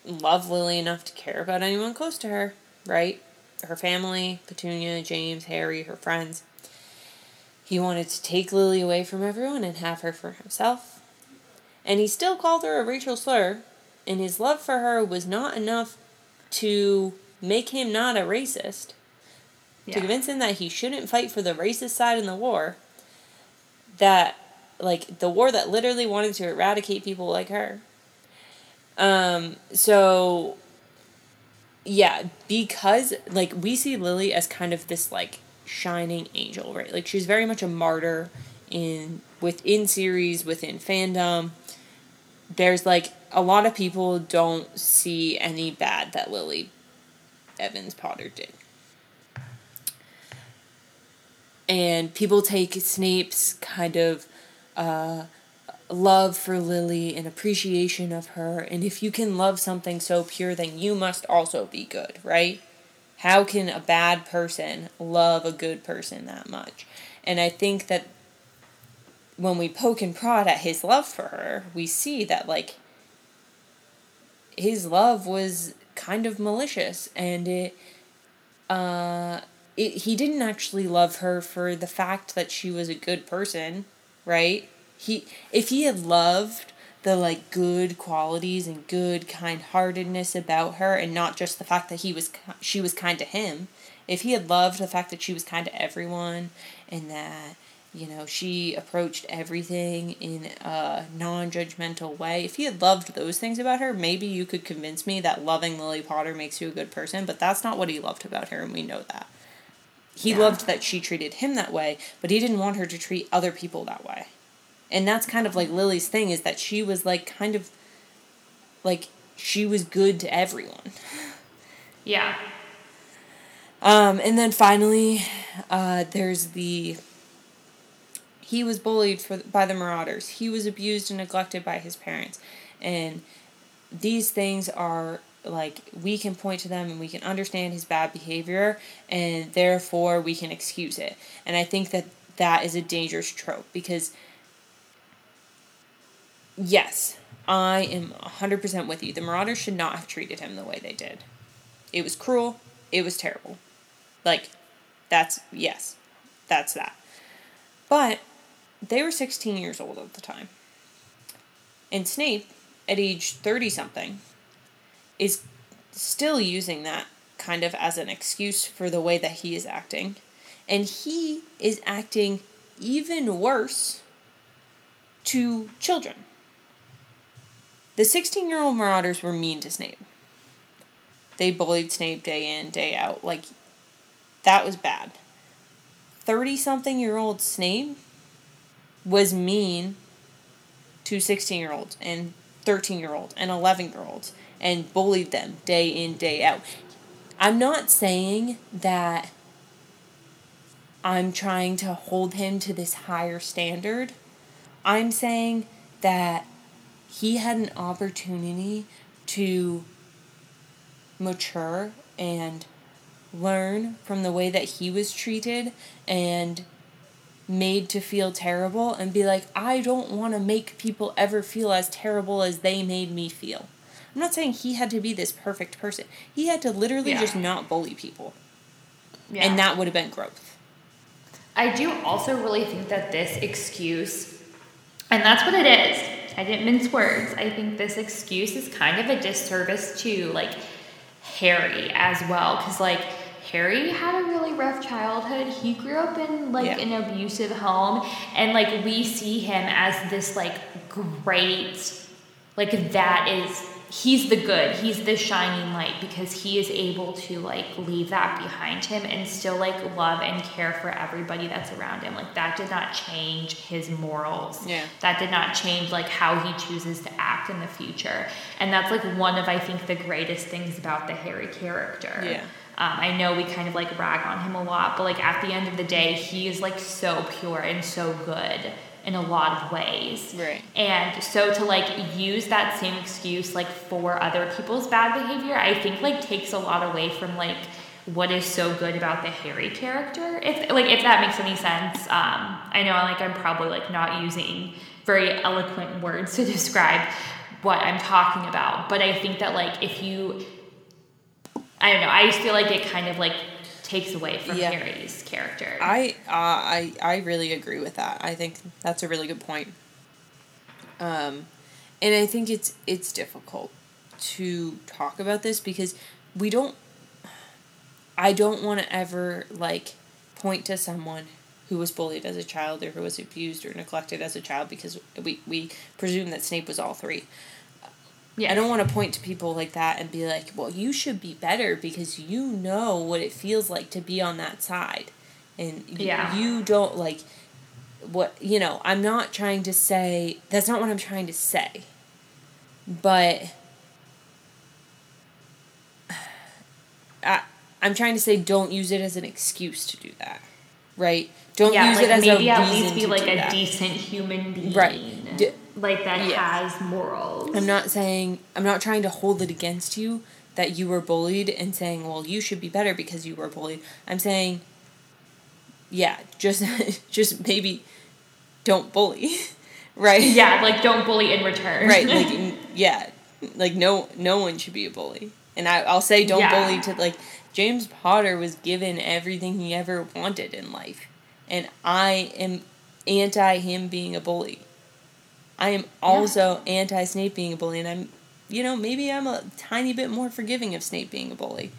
love Lily enough to care about anyone close to her, right? Her family, Petunia, James, Harry, her friends. He wanted to take Lily away from everyone and have her for himself. And he still called her a racial slur, and his love for her was not enough to make him not a racist, yeah. to convince him that he shouldn't fight for the racist side in the war, that, like, the war that literally wanted to eradicate people like her. Um, so, yeah, because, like, we see Lily as kind of this, like, shining angel, right? Like, she's very much a martyr in within series, within fandom. There's, like, a lot of people don't see any bad that Lily Evans Potter did. And people take Snape's kind of uh, love for Lily and appreciation of her. And if you can love something so pure, then you must also be good, right? How can a bad person love a good person that much? And I think that when we poke and prod at his love for her, we see that, like, his love was kind of malicious, and it, uh, it, he didn't actually love her for the fact that she was a good person, right? He, if he had loved the, like, good qualities and good kind-heartedness about her, and not just the fact that he was, she was kind to him, if he had loved the fact that she was kind to everyone, and that, you know, she approached everything in a non-judgmental way. If he had loved those things about her, maybe you could convince me that loving Lily Potter makes you a good person, but that's not what he loved about her, and we know that. He yeah. loved that she treated him that way, but he didn't want her to treat other people that way. And that's kind of, like, Lily's thing, is that she was, like, kind of, like, she was good to everyone. Yeah. Um, and then finally, uh, there's the... He was bullied for, by the Marauders. He was abused and neglected by his parents. And these things are, like, we can point to them and we can understand his bad behavior, and therefore we can excuse it. And I think that that is a dangerous trope, because, yes, I am one hundred percent with you. The Marauders should not have treated him the way they did. It was cruel. It was terrible. Like, that's, yes, that's that. But they were sixteen years old at the time. And Snape, at age thirty-something, is still using that kind of as an excuse for the way that he is acting. And he is acting even worse to children. The sixteen-year-old Marauders were mean to Snape. They bullied Snape day in, day out. Like, that was bad. thirty-something-year-old Snape was mean to sixteen-year-olds and thirteen-year-olds and eleven-year-olds and bullied them day in, day out. I'm not saying that I'm trying to hold him to this higher standard. I'm saying that he had an opportunity to mature and learn from the way that he was treated and made to feel terrible, and be like, I don't want to make people ever feel as terrible as they made me feel. I'm not saying he had to be this perfect person. He had to literally yeah. just not bully people. Yeah. And that would have been growth. I do also really think that this excuse, and that's what it is. I didn't mince words. I think this excuse is kind of a disservice to, like, Harry as well, because, like, Harry had a really rough childhood. He grew up in, like, yeah. an abusive home, and, like, we see him as this, like, great Like, that is, he's the good, he's the shining light, because he is able to, like, leave that behind him and still, like, love and care for everybody that's around him. Like, that did not change his morals. Yeah. That did not change, like, how he chooses to act in the future. And that's, like, one of, I think, the greatest things about the Harry character. Yeah. Um, I know we kind of, like, rag on him a lot, but, like, at the end of the day, he is, like, so pure and so good in a lot of ways. Right. And so to, like, use that same excuse, like, for other people's bad behavior, I think, like, takes a lot away from, like, what is so good about the Harry character. If, like, if that makes any sense. Um, I know, like, I'm probably, like, not using very eloquent words to describe what I'm talking about. But I think that, like, if you... I don't know. I just feel like it kind of, like, takes away from yeah. Harry's character. I, uh, I I really agree with that. I think that's a really good point. Um, and I think it's it's difficult to talk about this because we don't... I don't want to ever, like, point to someone who was bullied as a child or who was abused or neglected as a child, because we, we presume that Snape was all three. Yeah. I don't want to point to people like that and be like, well, you should be better because you know what it feels like to be on that side. And you, yeah. you don't, like, what, you know, I'm not trying to say, that's not what I'm trying to say. But I, I'm trying to say don't use it as an excuse to do that, right? Don't yeah, use like it as maybe a reason to do that. At least be, like, a that. decent human being. Right. D- like that yes. has morals. I'm not saying, I'm not trying to hold it against you that you were bullied and saying, well, you should be better because you were bullied. I'm saying, yeah, just, just maybe don't bully, right? Yeah, like, don't bully in return. Right, like, yeah, like, no, no one should be a bully. And I, I'll say don't yeah. bully to, like, James Potter was given everything he ever wanted in life. And I am anti him being a bully. I am also yeah. anti-Snape being a bully, and I'm, you know, maybe I'm a tiny bit more forgiving of Snape being a bully,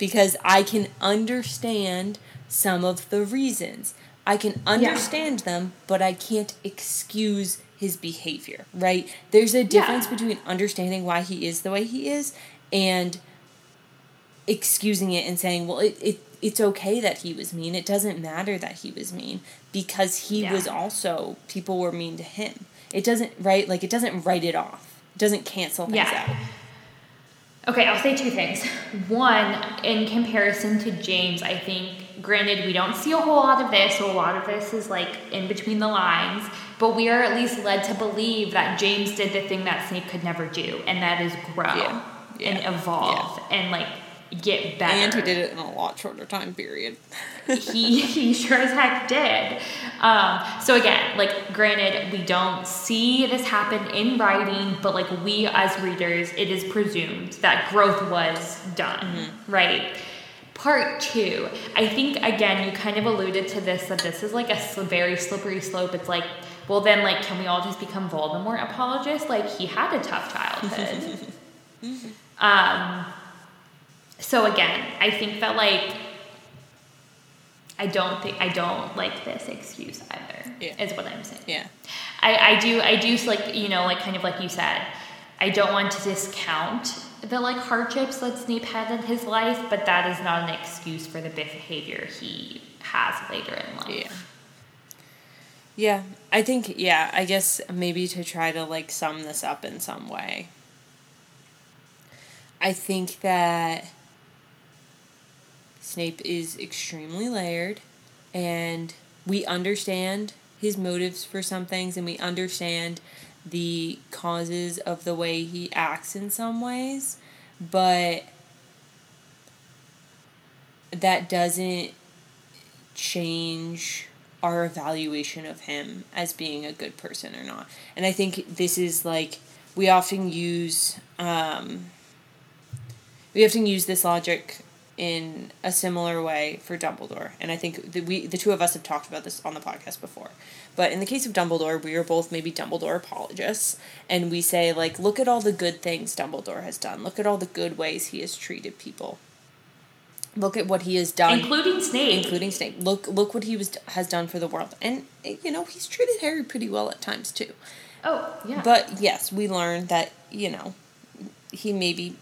because I can understand some of the reasons. I can understand yeah. them, but I can't excuse his behavior, right? There's a difference yeah. between understanding why he is the way he is and excusing it and saying, well, it, it it's okay that he was mean. It doesn't matter that he was mean, because he yeah. was also, people were mean to him. It doesn't, right? Like, it doesn't write it off. It doesn't cancel things yeah. out. Okay, I'll say two things. One, in comparison to James, I think, granted, we don't see a whole lot of this, so a lot of this is, like, in between the lines, but we are at least led to believe that James did the thing that Snape could never do, and that is grow yeah. Yeah. and evolve yeah. and, like, get better. And he did it in a lot shorter time period. he he sure as heck did. Um, so again, like, granted, we don't see this happen in writing, but, like, we as readers, it is presumed that growth was done, mm-hmm. right? Part two, I think, again, you kind of alluded to this, that this is, like, a very slippery slope. It's like, well, then, like, can we all just become Voldemort apologists? Like, he had a tough childhood. um... So again, I think that, like, I don't think, I don't like this excuse either, yeah. is what I'm saying. Yeah. I, I do, I do, like, you know, like, kind of like you said, I don't want to discount the, like, hardships that Snape had in his life, but that is not an excuse for the behavior he has later in life. Yeah. Yeah. I think, yeah, I guess maybe to try to, like, sum this up in some way. I think that Snape is extremely layered, and we understand his motives for some things, and we understand the causes of the way he acts in some ways, but that doesn't change our evaluation of him as being a good person or not. And I think this is, like, we often use, um, we often use this logic in a similar way for Dumbledore. And I think that we, the two of us have talked about this on the podcast before. But in the case of Dumbledore, we are both maybe Dumbledore apologists. And we say, like, look at all the good things Dumbledore has done. Look at all the good ways he has treated people. Look at what he has done. Including Snape. Including Snape. Look look what he was has done for the world. And, you know, he's treated Harry pretty well at times, too. Oh, yeah. But, yes, we learned that you know, he maybe,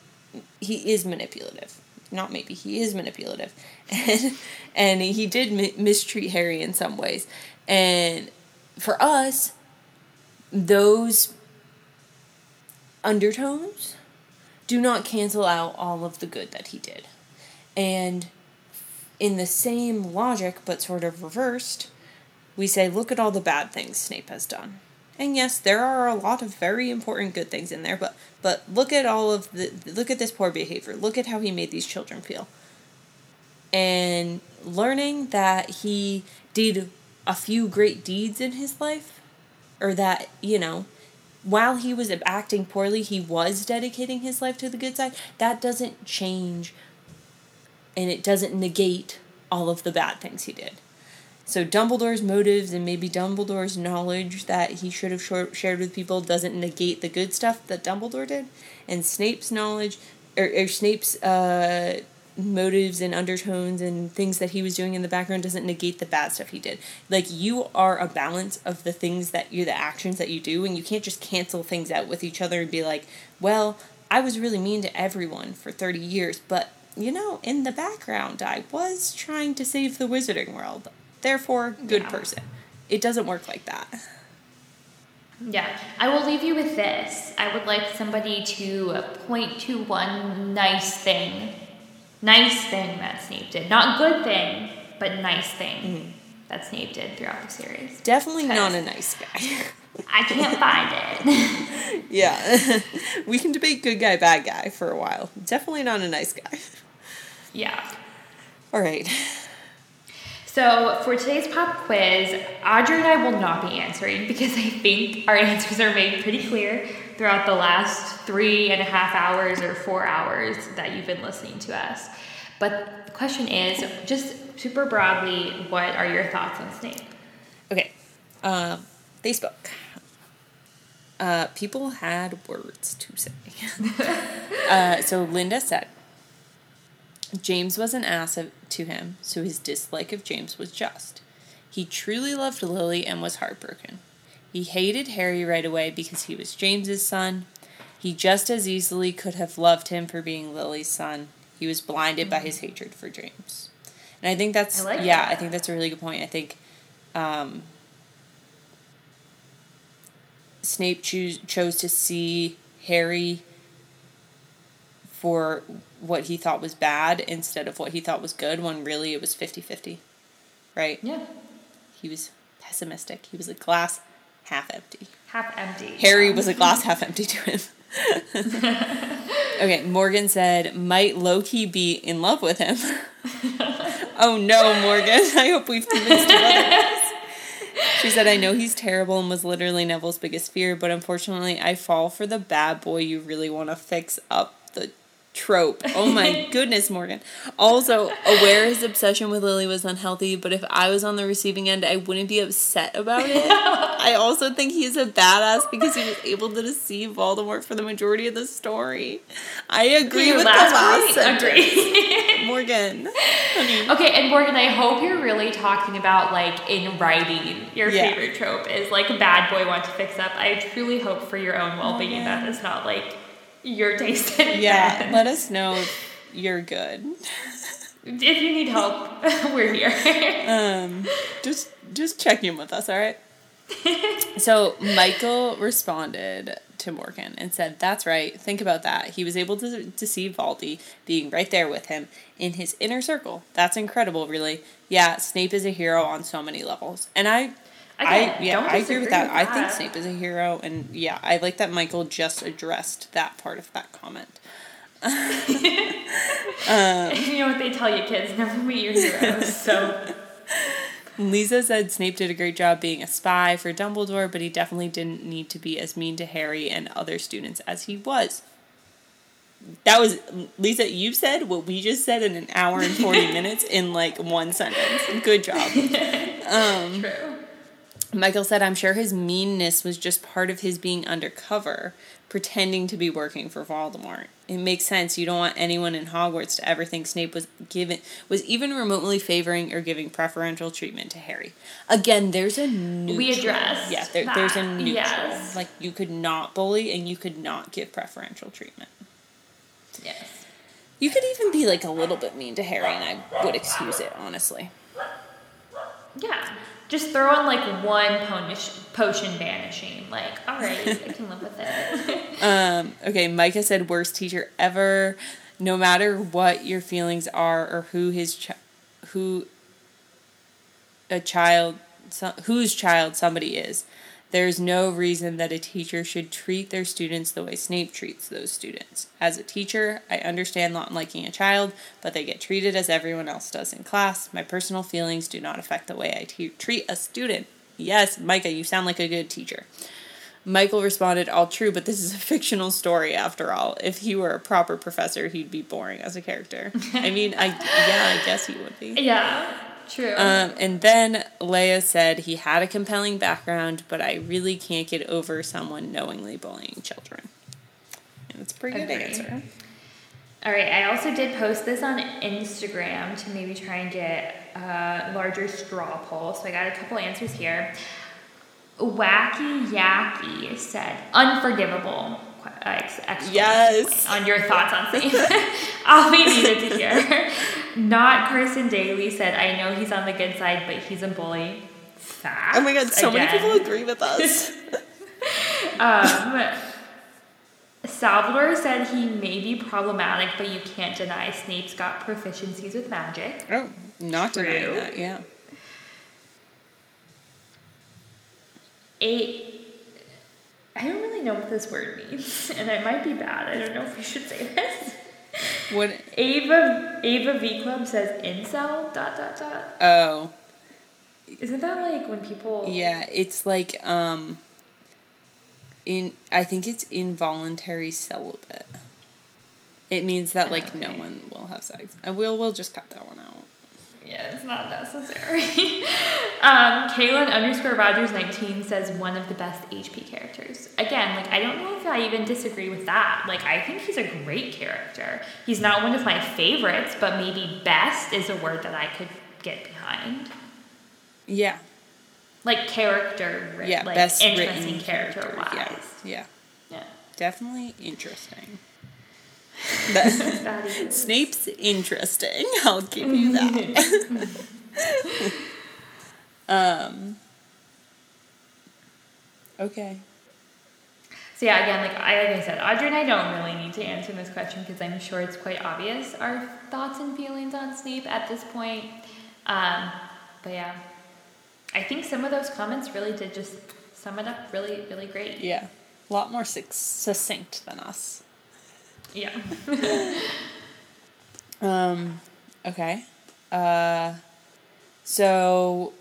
he is manipulative. Not maybe, he is manipulative. And, and he did mi- mistreat Harry in some ways. And for us, those undertones do not cancel out all of the good that he did. And in the same logic, but sort of reversed, we say, look at all the bad things Snape has done. And yes, there are a lot of very important good things in there, but but look at all of the, look at this poor behavior. Look at how he made these children feel. And learning that he did a few great deeds in his life, or that, you know, while he was acting poorly, he was dedicating his life to the good side, that doesn't change, and it doesn't negate all of the bad things he did. So Dumbledore's motives and maybe Dumbledore's knowledge that he should have short- shared with people doesn't negate the good stuff that Dumbledore did. And Snape's knowledge, or, or Snape's uh, motives and undertones and things that he was doing in the background doesn't negate the bad stuff he did. Like, you are a balance of the things that you're the actions that you do, and you can't just cancel things out with each other and be like, well, I was really mean to everyone for thirty years, but, you know, in the background, I was trying to save the wizarding world. Therefore, good yeah. person. It doesn't work like that. Yeah. I will leave you with this. I would like somebody to point to one nice thing. Nice thing that Snape did. Not good thing, but nice thing mm-hmm. that Snape did throughout the series. Definitely not a nice guy. I can't find it. Yeah. We can debate good guy, bad guy for a while. Definitely not a nice guy. Yeah. All right. So for today's pop quiz, Audrey and I will not be answering because I think our answers are made pretty clear throughout the last three and a half hours or four hours that you've been listening to us. But the question is, just super broadly, what are your thoughts on Snape? Okay. Uh, Facebook. Uh, people had words to say. uh, so Linda said, James was an ass to him, so his dislike of James was just. He truly loved Lily and was heartbroken. He hated Harry right away because he was James's son. He just as easily could have loved him for being Lily's son. He was blinded by his hatred for James. And I think that's, I like yeah, that. I think that's a really good point. I think um, Snape choose, chose to see Harry for what he thought was bad instead of what he thought was good, when really it was fifty-fifty, right? Yeah. He was pessimistic. He was a glass half empty. Half empty. Harry was a glass half empty to him. Okay, Morgan said, might low-key be in love with him. Oh no, Morgan. I hope we've convinced you otherwise. She said, I know he's terrible and was literally Neville's biggest fear, but unfortunately I fall for the bad boy you really want to fix up trope. Oh my goodness, Morgan. Also, aware his obsession with Lily was unhealthy, but if I was on the receiving end, I wouldn't be upset about it. I also think he's a badass because he was able to deceive Voldemort for the majority of the story. I agree with the last sentence. Morgan. Honey. Okay, and Morgan, I hope you're really talking about, like, in writing, your yeah. favorite trope is, like, bad boy want to fix up. I truly hope for your own well-being oh, that it's not, like, your taste in yeah that. Let us know if you're good. If you need help, we're here. um just just check in with us, all right? So Michael responded to Morgan and said, that's right, think about that. He was able to deceive Valdi, being right there with him in his inner circle. That's incredible, really. Yeah, Snape is a hero on so many levels, and I I, I yeah, I agree with that. with that. I think Snape is a hero, and yeah, I like that Michael just addressed that part of that comment. um, you know what they tell you, kids, never meet your heroes, so. Lisa said Snape did a great job being a spy for Dumbledore, but he definitely didn't need to be as mean to Harry and other students as he was. That was, Lisa, you said what we just said in an hour and forty minutes in, like, one sentence. Good job. Um, True. Michael said, I'm sure his meanness was just part of his being undercover, pretending to be working for Voldemort. It makes sense. You don't want anyone in Hogwarts to ever think Snape was given was even remotely favoring or giving preferential treatment to Harry. Again, there's a neutral. We addressed Yeah, there, that. there's a neutral. Yes. Like, you could not bully and you could not give preferential treatment. Yes. You could even be, like, a little bit mean to Harry, and I would excuse it, honestly. Yeah. Just throw in, like, one potion banishing. Like, all right, I can live with it. um, okay, Micah said, worst teacher ever. No matter what your feelings are or who his chi- who a child, so- whose child somebody is, there's no reason that a teacher should treat their students the way Snape treats those students. As a teacher, I understand not liking a child, but they get treated as everyone else does in class. My personal feelings do not affect the way I te- treat a student. Yes, Micah, you sound like a good teacher. Michael responded, all true, but this is a fictional story after all. If he were a proper professor, he'd be boring as a character. I mean, I yeah, I guess he would be. Yeah. True. Um, and then Leia said he had a compelling background, but I really can't get over someone knowingly bullying children. And that's a pretty Agreed. good answer. All right. I also did post this on Instagram to maybe try and get a larger straw poll. So I got a couple answers here. Wacky Yacky said, unforgivable. Yes. On your thoughts on Snape. All we needed to hear. Not Carson Daly said, I know he's on the good side, but he's a bully. Facts. Oh my God, so Again. many people agree with us. um, Salvador said he may be problematic, but you can't deny Snape's got proficiencies with magic. Oh, not True. denying that, yeah. Eight. I don't really know what this word means, and I might be bad. I don't know if we should say this. What? Ava Ava V Club says incel dot dot dot. Oh. Isn't that like when people? Yeah, it's like um. In I think it's involuntary celibate. It means that like okay. no one will have sex. I will. We'll just cut that one out. Yeah, it's not necessary. um, Kaylin underscore Rogers nineteen says one of the best H P characters. Again, like I don't know if I even disagree with that. Like I think he's a great character. He's not one of my favorites, but maybe best is a word that I could get behind. Yeah. Like character. Ri- yeah, like best interesting character wise. Yeah. yeah. Yeah. Definitely interesting. That Snape's interesting. I'll give you that. um. Okay. So yeah, again, like I like I said, Audrey and I don't really need to answer this question because I'm sure it's quite obvious our thoughts and feelings on Snape at this point. Um, but yeah, I think some of those comments really did just sum it up really, really great. Yeah, a lot more succinct than us. Yeah. um, okay. Uh, so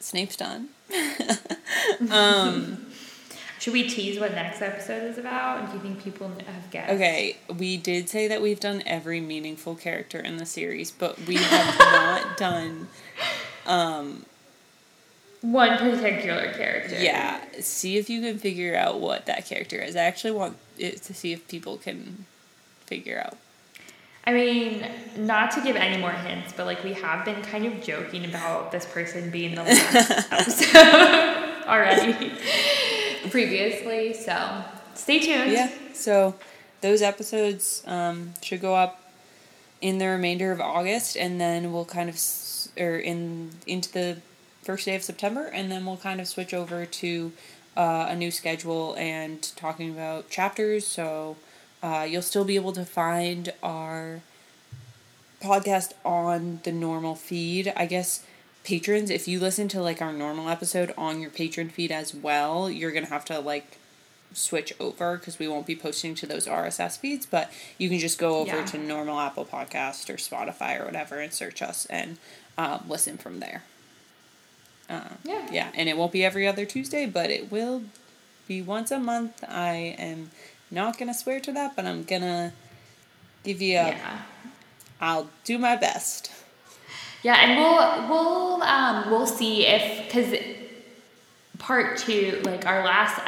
Snape's done. um, Should we tease what next episode is about? And do you think people have guessed? Okay, we did say that we've done every meaningful character in the series, but we have not done um one particular character. Yeah. See if you can figure out what that character is. I actually want it to see if people can figure out. I mean, not to give any more hints, but, like, we have been kind of joking about this person being the last episode already previously. So, stay tuned. Yeah. So, those episodes um, should go up in the remainder of August, and then we'll kind of... S- or in into the... first day of September, and then we'll kind of switch over to uh, a new schedule and talking about chapters, so uh, you'll still be able to find our podcast on the normal feed. I guess patrons, if you listen to like our normal episode on your patron feed as well, you're going to have to like switch over because we won't be posting to those R S S feeds, but you can just go over yeah. to normal Apple Podcast or Spotify or whatever and search us and uh, listen from there. Uh, yeah. yeah, and it won't be every other Tuesday, but it will be once a month. I am not going to swear to that, but I'm going to give you a... Yeah. I'll do my best. Yeah, and we'll we'll um, we'll see if, because part two, like our last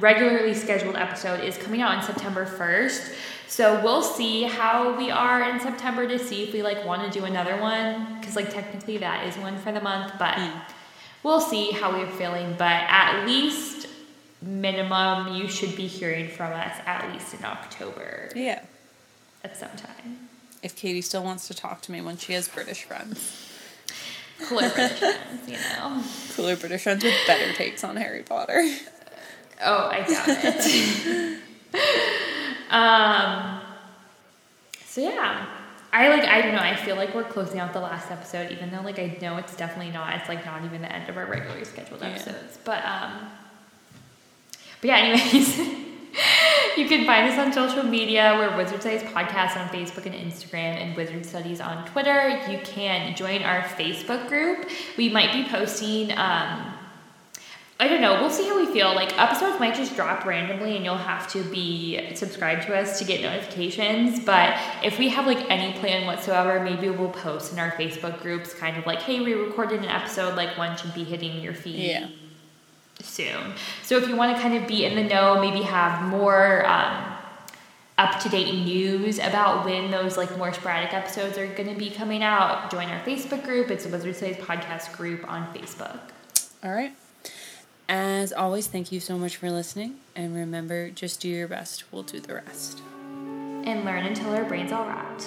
regularly scheduled episode, is coming out on September first. So we'll see how we are in September to see if we like want to do another one, because like technically that is one for the month, but mm. we'll see how we're feeling. But at least minimum, you should be hearing from us at least in October. Yeah, at some time. If Katie still wants to talk to me when she has British friends. Cooler British friends, you know. Cooler British friends with better takes on Harry Potter. Oh, I doubt it. Um, so yeah, I like, I don't know, I feel like we're closing out the last episode, even though like I know it's definitely not, it's like not even the end of our regularly scheduled episodes, yeah. but, um, but yeah, anyways, you can find us on social media. We're Wizard Studies Podcast on Facebook and Instagram, and Wizard Studies on Twitter. You can join our Facebook group. We might be posting, um, I don't know. We'll see how we feel. Like, episodes might just drop randomly, and you'll have to be subscribed to us to get notifications. But if we have, like, any plan whatsoever, maybe we'll post in our Facebook groups kind of like, hey, we recorded an episode. Like, one should be hitting your feed yeah. soon. So if you want to kind of be in the know, maybe have more um, up-to-date news about when those, like, more sporadic episodes are going to be coming out, join our Facebook group. It's the Wizard Studies Podcast group on Facebook. All right. As always, thank you so much for listening. And remember, just do your best. We'll do the rest. And learn until our brains all rot.